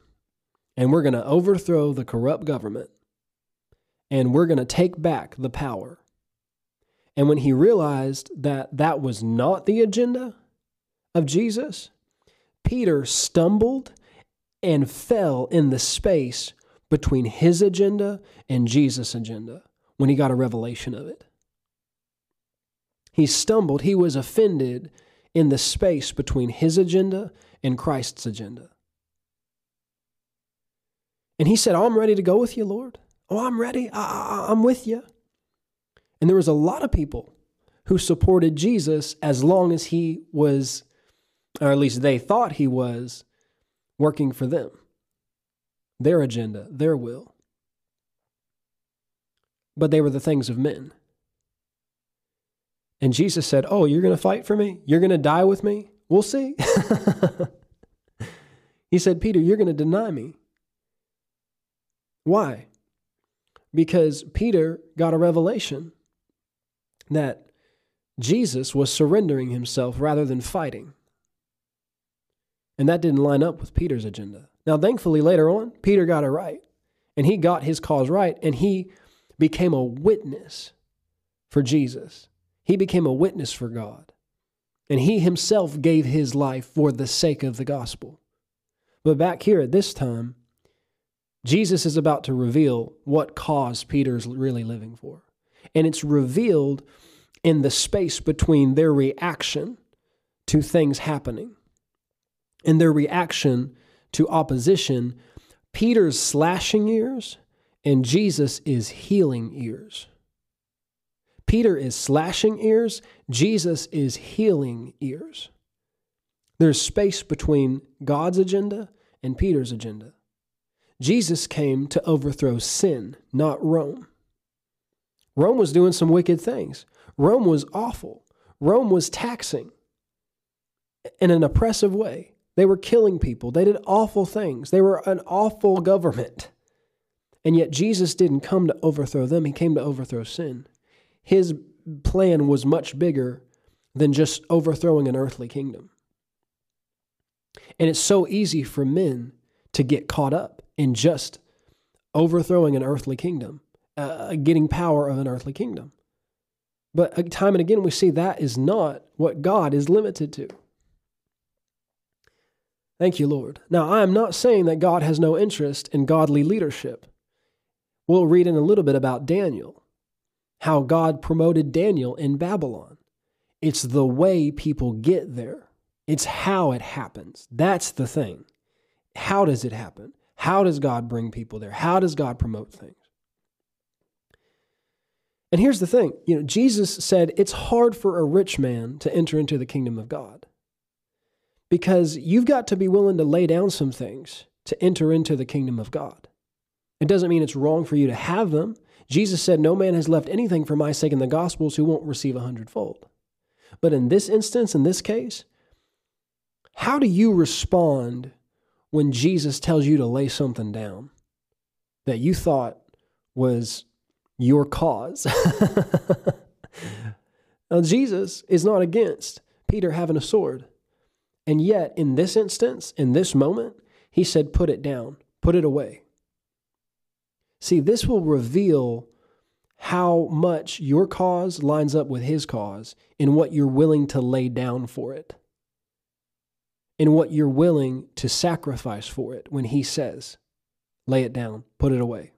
and we're going to overthrow the corrupt government, and we're going to take back the power. And when he realized that that was not the agenda of Jesus, Peter stumbled and fell in the space between his agenda and Jesus' agenda when he got a revelation of it. He stumbled, he was offended in the space between his agenda and Christ's agenda. And he said, "Oh, I'm ready to go with you, Lord. Oh, I'm ready. I'm with you." And there was a lot of people who supported Jesus as long as he was, or at least they thought he was, working for them, their agenda, their will. But they were the things of men. And Jesus said, "Oh, you're going to fight for me? You're going to die with me? We'll see." He said, "Peter, you're going to deny me." Why? Because Peter got a revelation that Jesus was surrendering himself rather than fighting. And that didn't line up with Peter's agenda. Now, thankfully, later on, Peter got it right. And he got his cause right. And he became a witness for Jesus. He became a witness for God. And he himself gave his life for the sake of the gospel. But back here at this time, Jesus is about to reveal what cause Peter's really living for. And it's revealed in the space between their reaction to things happening and their reaction to opposition. Peter's slashing ears and Jesus is healing ears. Peter is slashing ears. Jesus is healing ears. There's space between God's agenda and Peter's agenda. Jesus came to overthrow sin, not Rome. Rome was doing some wicked things. Rome was awful. Rome was taxing in an oppressive way. They were killing people. They did awful things. They were an awful government. And yet Jesus didn't come to overthrow them. He came to overthrow sin. His plan was much bigger than just overthrowing an earthly kingdom. And it's so easy for men to get caught up in just overthrowing an earthly kingdom, getting power of an earthly kingdom. But time and again, we see that is not what God is limited to. Thank you, Lord. Now, I am not saying that God has no interest in godly leadership. We'll read in a little bit about Daniel, how God promoted Daniel in Babylon. It's the way people get there. It's how it happens. That's the thing. How does it happen? How does God bring people there? How does God promote things? And here's the thing. Jesus said it's hard for a rich man to enter into the kingdom of God because you've got to be willing to lay down some things to enter into the kingdom of God. It doesn't mean it's wrong for you to have them. Jesus said, "No man has left anything for my sake in the Gospels who won't receive 100-fold." But in this instance, in this case, how do you respond when Jesus tells you to lay something down that you thought was your cause? Now, Jesus is not against Peter having a sword. And yet, in this instance, in this moment, he said, "Put it down, put it away." See, this will reveal how much your cause lines up with his cause and what you're willing to lay down for it, in what you're willing to sacrifice for it when he says, "Lay it down, put it away."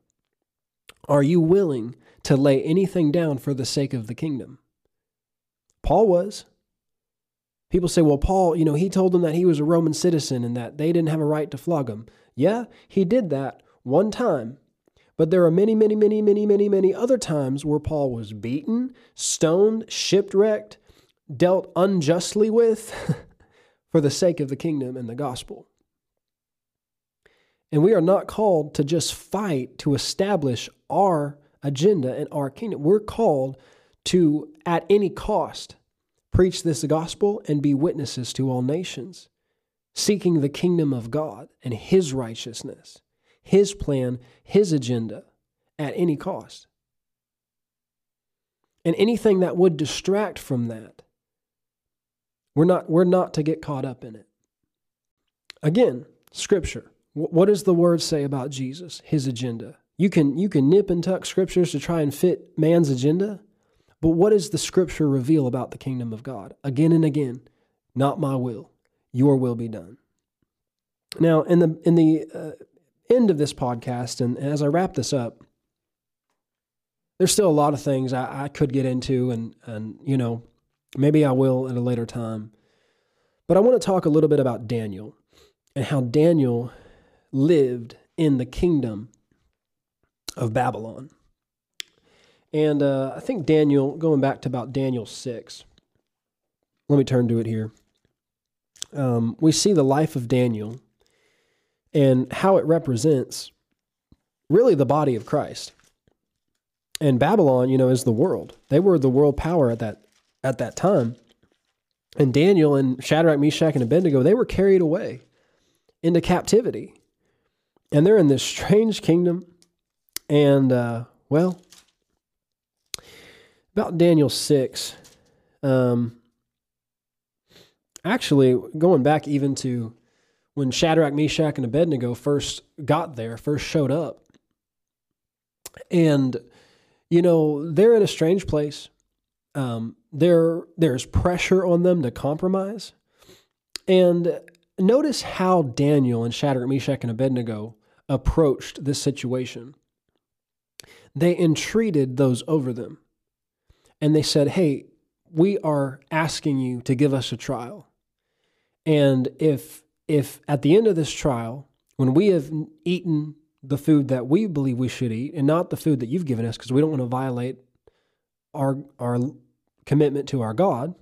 Are you willing to lay anything down for the sake of the kingdom? Paul was. People say, "Well, Paul, he told them that he was a Roman citizen and that they didn't have a right to flog him." Yeah, he did that one time. But there are many, many, many, many, many, many other times where Paul was beaten, stoned, shipwrecked, dealt unjustly with, for the sake of the kingdom and the gospel. And we are not called to just fight to establish our agenda and our kingdom. We're called to, at any cost, preach this gospel and be witnesses to all nations, seeking the kingdom of God and his righteousness, his plan, his agenda, at any cost. And anything that would distract from that, we're not to get caught up in it. Again, Scripture. What does the Word say about Jesus, his agenda? You can nip and tuck Scriptures to try and fit man's agenda, But what does the scripture reveal about the kingdom of God? Again and again, not my will, your will be done. Now, in the end of this podcast, and as I wrap this up, there's still a lot of things I could get into, and you know, maybe I will at a later time. But I want to talk a little bit about Daniel and how Daniel lived in the kingdom of Babylon. And I think Daniel, going back to about Daniel 6, let me turn to it here. We see the life of Daniel and how it represents really the body of Christ. And Babylon, you know, is the world. They were the world power at that time. And Daniel and Shadrach, Meshach, and Abednego, they were carried away into captivity. And they're in this strange kingdom. And, well, about Daniel 6, actually, going back even to when Shadrach, Meshach, and Abednego first got there, first showed up. And, you know, they're in a strange place. There's pressure on them to compromise. And notice how Daniel and Shadrach, Meshach, and Abednego approached this situation. They entreated those over them. And they said, hey, we are asking you to give us a trial. And if at the end of this trial, when we have eaten the food that we believe we should eat and not the food that you've given us, because we don't want to violate our commitment to our God,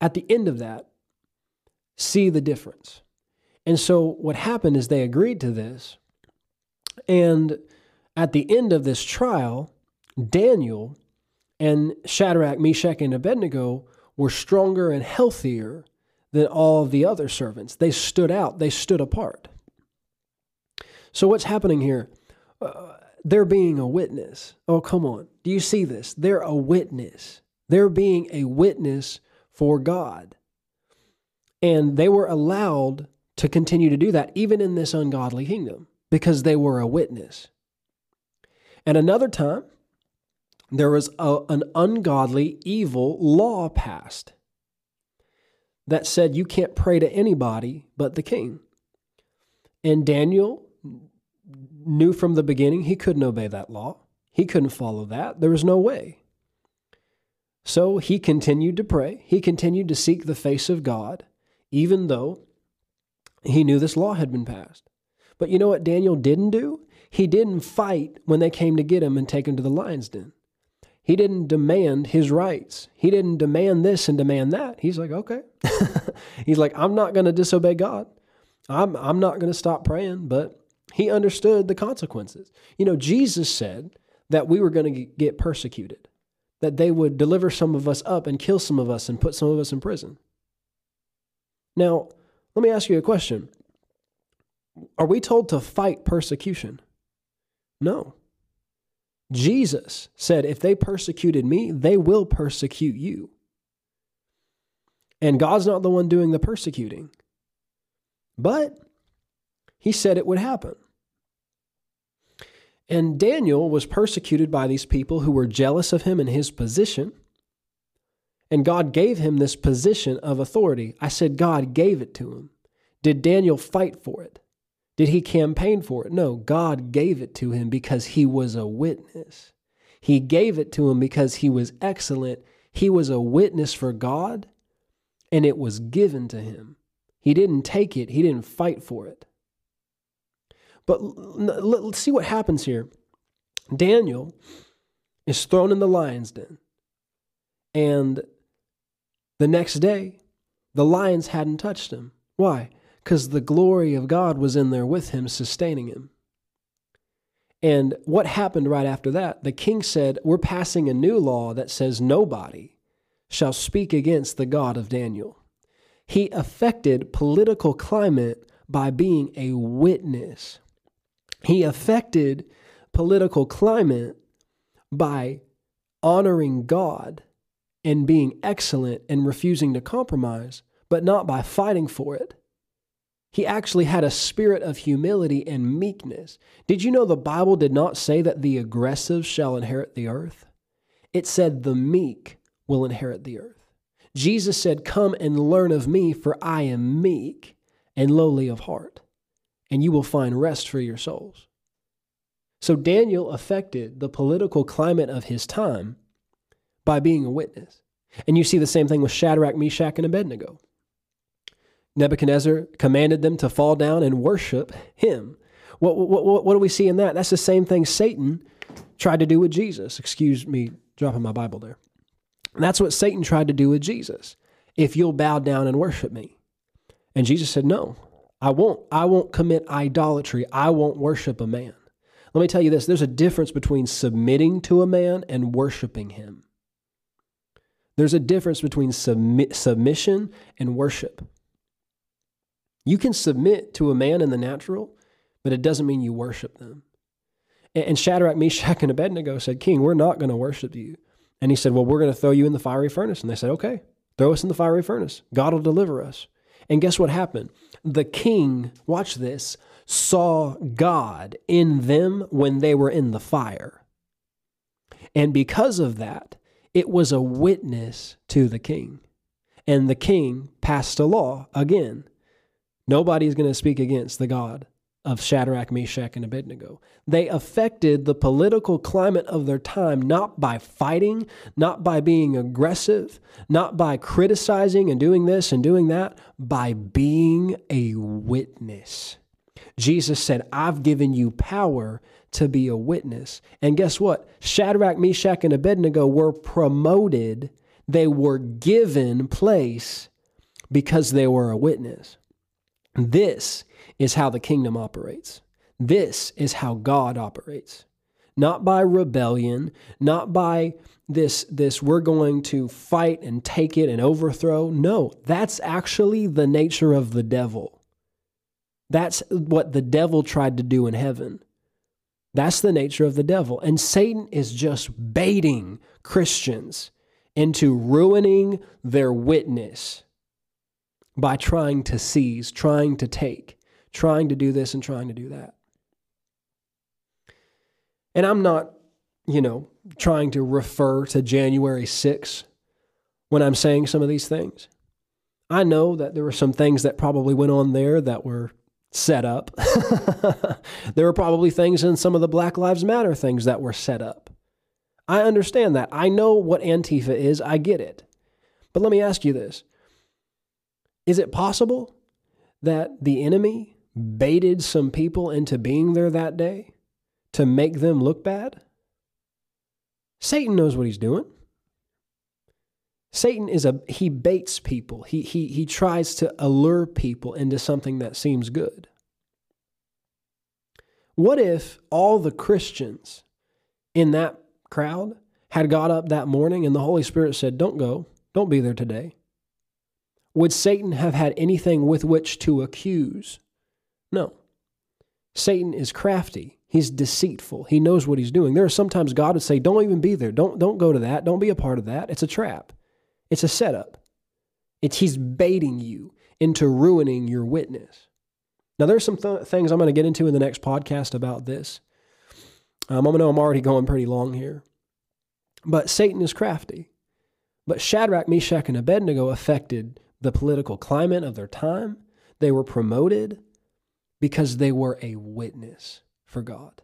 at the end of that, see the difference. And so what happened is they agreed to this. And at the end of this trial, Daniel and Shadrach, Meshach, and Abednego were stronger and healthier than all of the other servants. They stood out. They stood apart. So what's happening here? They're being a witness. Oh, come on. Do you see this? They're a witness. They're being a witness for God. And they were allowed to continue to do that, even in this ungodly kingdom, because they were a witness. And another time, there was an ungodly, evil law passed that said you can't pray to anybody but the king. And Daniel knew from the beginning he couldn't obey that law. He couldn't follow that. There was no way. So he continued to pray. He continued to seek the face of God, even though he knew this law had been passed. But you know what Daniel didn't do? He didn't fight when they came to get him and take him to the lion's den. He didn't demand his rights. He didn't demand this and demand that. He's like, okay. He's like, I'm not going to disobey God. I'm not going to stop praying, but he understood the consequences. You know, Jesus said that we were going to get persecuted, that they would deliver some of us up and kill some of us and put some of us in prison. Now, let me ask you a question. Are we told to fight persecution? No. Jesus said, if they persecuted me, they will persecute you. And God's not the one doing the persecuting. But he said it would happen. And Daniel was persecuted by these people who were jealous of him and his position. And God gave him this position of authority. I said God gave it to him. Did Daniel fight for it? Did he campaign for it? No, God gave it to him because he was a witness. He gave it to him because he was excellent. He was a witness for God, and it was given to him. He didn't take it. He didn't fight for it. But let's see what happens here. Daniel is thrown in the lion's den, and the next day, the lions hadn't touched him. Why? Because the glory of God was in there with him, sustaining him. And what happened right after that? The king said, we're passing a new law that says nobody shall speak against the God of Daniel. He affected political climate by being a witness. He affected political climate by honoring God and being excellent and refusing to compromise, but not by fighting for it. He actually had a spirit of humility and meekness. Did you know the Bible did not say that the aggressive shall inherit the earth? It said the meek will inherit the earth. Jesus said, come and learn of me, for I am meek and lowly of heart, and you will find rest for your souls. So Daniel affected the political climate of his time by being a witness. And you see the same thing with Shadrach, Meshach, and Abednego. Nebuchadnezzar commanded them to fall down and worship him. What do we see in that? That's the same thing Satan tried to do with Jesus. Excuse me, dropping my Bible there. And that's what Satan tried to do with Jesus. If you'll bow down and worship me. And Jesus said, no, I won't. I won't commit idolatry. I won't worship a man. Let me tell you this. There's a difference between submitting to a man and worshiping him. There's a difference between submission and worship. You can submit to a man in the natural, but it doesn't mean you worship them. And Shadrach, Meshach, and Abednego said, King, we're not going to worship you. And he said, well, we're going to throw you in the fiery furnace. And they said, okay, throw us in the fiery furnace. God will deliver us. And guess what happened? The king, watch this, saw God in them when they were in the fire. And because of that, it was a witness to the king. And the king passed a law again. Nobody's going to speak against the God of Shadrach, Meshach, and Abednego. They affected the political climate of their time, not by fighting, not by being aggressive, not by criticizing and doing this and doing that, by being a witness. Jesus said, I've given you power to be a witness. And guess what? Shadrach, Meshach, and Abednego were promoted. They were given place because they were a witness. This is how the kingdom operates. This is how God operates. Not by rebellion, not by this we're going to fight and take it and overthrow. No, that's actually the nature of the devil. That's what the devil tried to do in heaven. That's the nature of the devil. And Satan is just baiting Christians into ruining their witness by trying to seize, trying to take, trying to do this and trying to do that. And I'm not, trying to refer to January 6th when I'm saying some of these things. I know that there were some things that probably went on there that were set up. There were probably things in some of the Black Lives Matter things that were set up. I understand that. I know what Antifa is. I get it. But let me ask you this. Is it possible that the enemy baited some people into being there that day to make them look bad? Satan knows what he's doing. Satan he baits people. He tries to allure people into something that seems good. What if all the Christians in that crowd had got up that morning and the Holy Spirit said, don't go, don't be there today? Would Satan have had anything with which to accuse? No. Satan is crafty. He's deceitful. He knows what he's doing. There are sometimes God would say, don't even be there. Don't go to that. Don't be a part of that. It's a trap. It's a setup. He's baiting you into ruining your witness. Now, there's some things I'm going to get into in the next podcast about this. I know I'm already going pretty long here. But Satan is crafty. But Shadrach, Meshach, and Abednego affected the political climate of their time. They were promoted because they were a witness for God.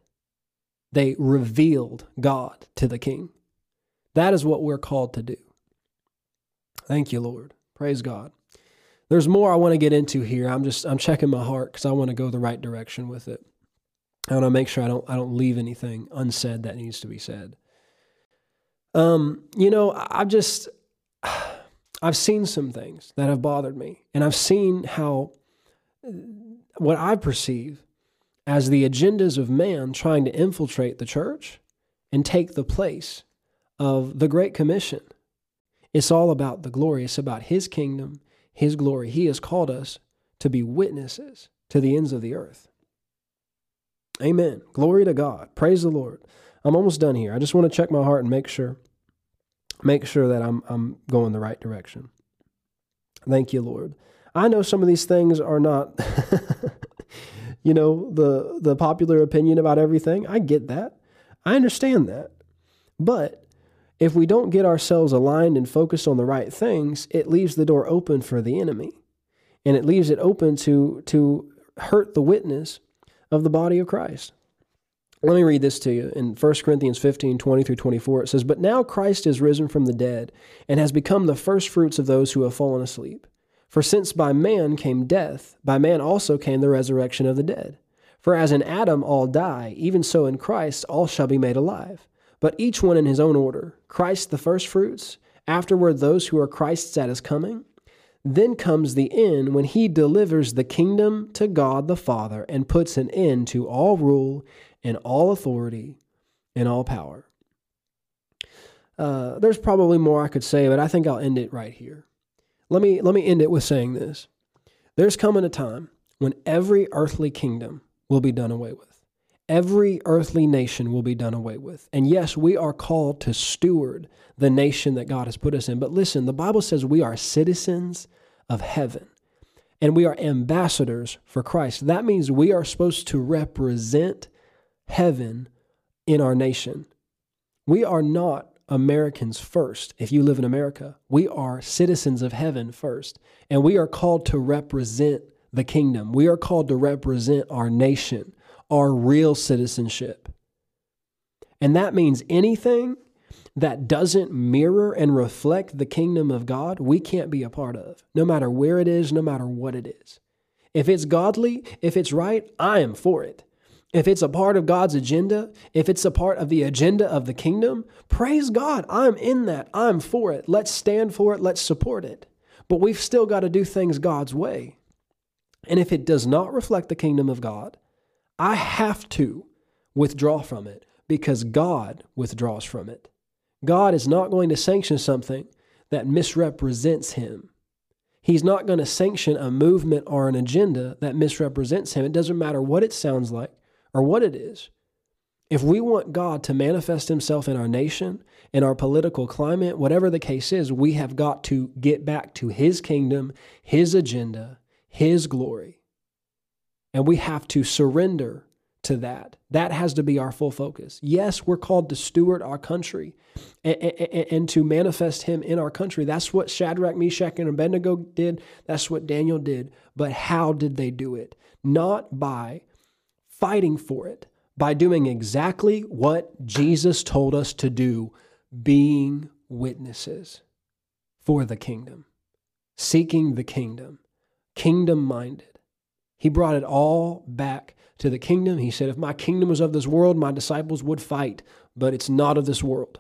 They revealed God to the king. That is what we're called to do. Thank you, Lord. Praise God. There's more I want to get into here. I'm checking my heart because I want to go the right direction with it. I want to make sure I don't leave anything unsaid that needs to be said. I've seen some things that have bothered me, and I've seen how what I perceive as the agendas of man trying to infiltrate the church and take the place of the Great Commission. It's all about the glory. It's about his kingdom, his glory. He has called us to be witnesses to the ends of the earth. Amen. Glory to God. Praise the Lord. I'm almost done here. I just want to check my heart and make sure that I'm going the right direction. Thank you, Lord. I know some of these things are not, the popular opinion about everything. I get that. I understand that. But If we don't get ourselves aligned and focused on the right things, it leaves the door open for the enemy. And it leaves it open to hurt the witness of the body of Christ. Let me read this to you in 1 Corinthians 15, 20 through 24. It says, "But now Christ is risen from the dead and has become the firstfruits of those who have fallen asleep. For since by man came death, by man also came the resurrection of the dead. For as in Adam all die, even so in Christ all shall be made alive. But each one in his own order, Christ the firstfruits, afterward those who are Christ's at his coming. Then comes the end when he delivers the kingdom to God the Father and puts an end to all rule and all authority and all power." There's probably more I could say, but I think I'll end it right here. Let me end it with saying this. There's coming a time when every earthly kingdom will be done away with. Every earthly nation will be done away with. And yes, we are called to steward the nation that God has put us in. But listen, the Bible says we are citizens of heaven and we are ambassadors for Christ. That means we are supposed to represent heaven in our nation. We are not Americans first. If you live in America, we are citizens of heaven first, and we are called to represent the kingdom. We are called to represent our nation, our real citizenship. And that means anything that doesn't mirror and reflect the kingdom of God, we can't be a part of, no matter where it is, no matter what it is. If it's godly, if it's right, I am for it. If it's a part of God's agenda, if it's a part of the agenda of the kingdom, praise God, I'm in that. I'm for it. Let's stand for it. Let's support it. But we've still got to do things God's way. And if it does not reflect the kingdom of God, I have to withdraw from it because God withdraws from it. God is not going to sanction something that misrepresents him. He's not going to sanction a movement or an agenda that misrepresents him. It doesn't matter what it sounds like or what it is. If we want God to manifest himself in our nation, in our political climate, whatever the case is, we have got to get back to his kingdom, his agenda, his glory. And we have to surrender to that. That has to be our full focus. Yes, we're called to steward our country and to manifest him in our country. That's what Shadrach, Meshach, and Abednego did. That's what Daniel did. But how did they do it? Not by fighting for it, by doing exactly what Jesus told us to do, being witnesses for the kingdom, seeking the kingdom, kingdom-minded. He brought it all back to the kingdom. He said, if my kingdom was of this world, my disciples would fight, but it's not of this world.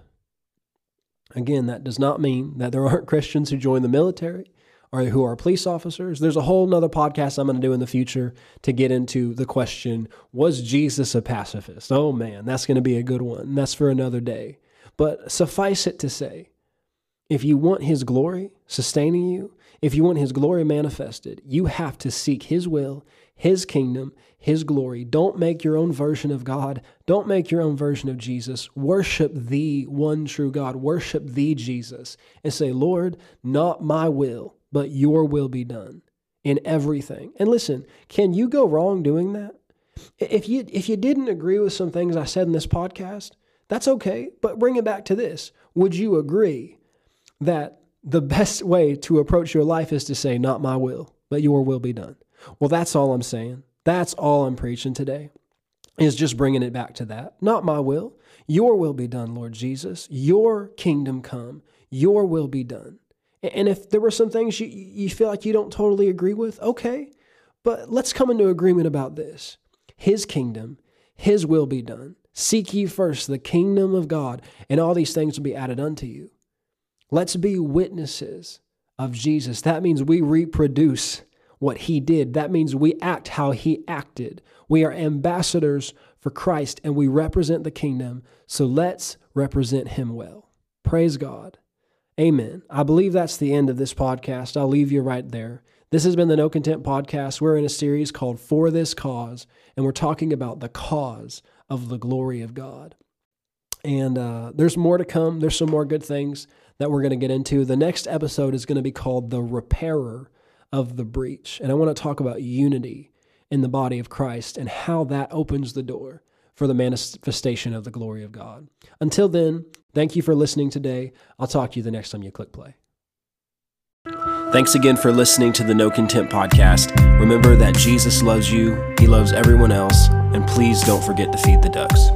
Again, that does not mean that there aren't Christians who join the military or who are police officers. There's a whole nother podcast I'm going to do in the future to get into the question, was Jesus a pacifist? Oh man, that's going to be a good one. That's for another day. But suffice it to say, if you want his glory sustaining you, if you want his glory manifested, you have to seek his will, his kingdom, his glory. Don't make your own version of God. Don't make your own version of Jesus. Worship the one true God. Worship the Jesus and say, Lord, not my will, but your will be done in everything. And listen, can you go wrong doing that? If you didn't agree with some things I said in this podcast, that's okay. But bring it back to this. Would you agree that the best way to approach your life is to say, not my will, but your will be done? Well, that's all I'm saying. That's all I'm preaching today, is just bringing it back to that. Not my will, your will be done, Lord Jesus. Your kingdom come, your will be done. And if there were some things you feel like you don't totally agree with, okay, but let's come into agreement about this. His kingdom, his will be done. Seek ye first the kingdom of God, and all these things will be added unto you. Let's be witnesses of Jesus. That means we reproduce what he did. That means we act how he acted. We are ambassadors for Christ and we represent the kingdom. So let's represent him well. Praise God. Amen. I believe that's the end of this podcast. I'll leave you right there. This has been the No Content Podcast. We're in a series called For This Cause, and we're talking about the cause of the glory of God. And there's more to come. There's some more good things that we're going to get into. The next episode is going to be called The Repairer of the Breach. And I want to talk about unity in the body of Christ and how that opens the door for the manifestation of the glory of God. Until then, thank you for listening today. I'll talk to you the next time you click play. Thanks again for listening to the No Content Podcast. Remember that Jesus loves you, He loves everyone else, and please don't forget to feed the ducks.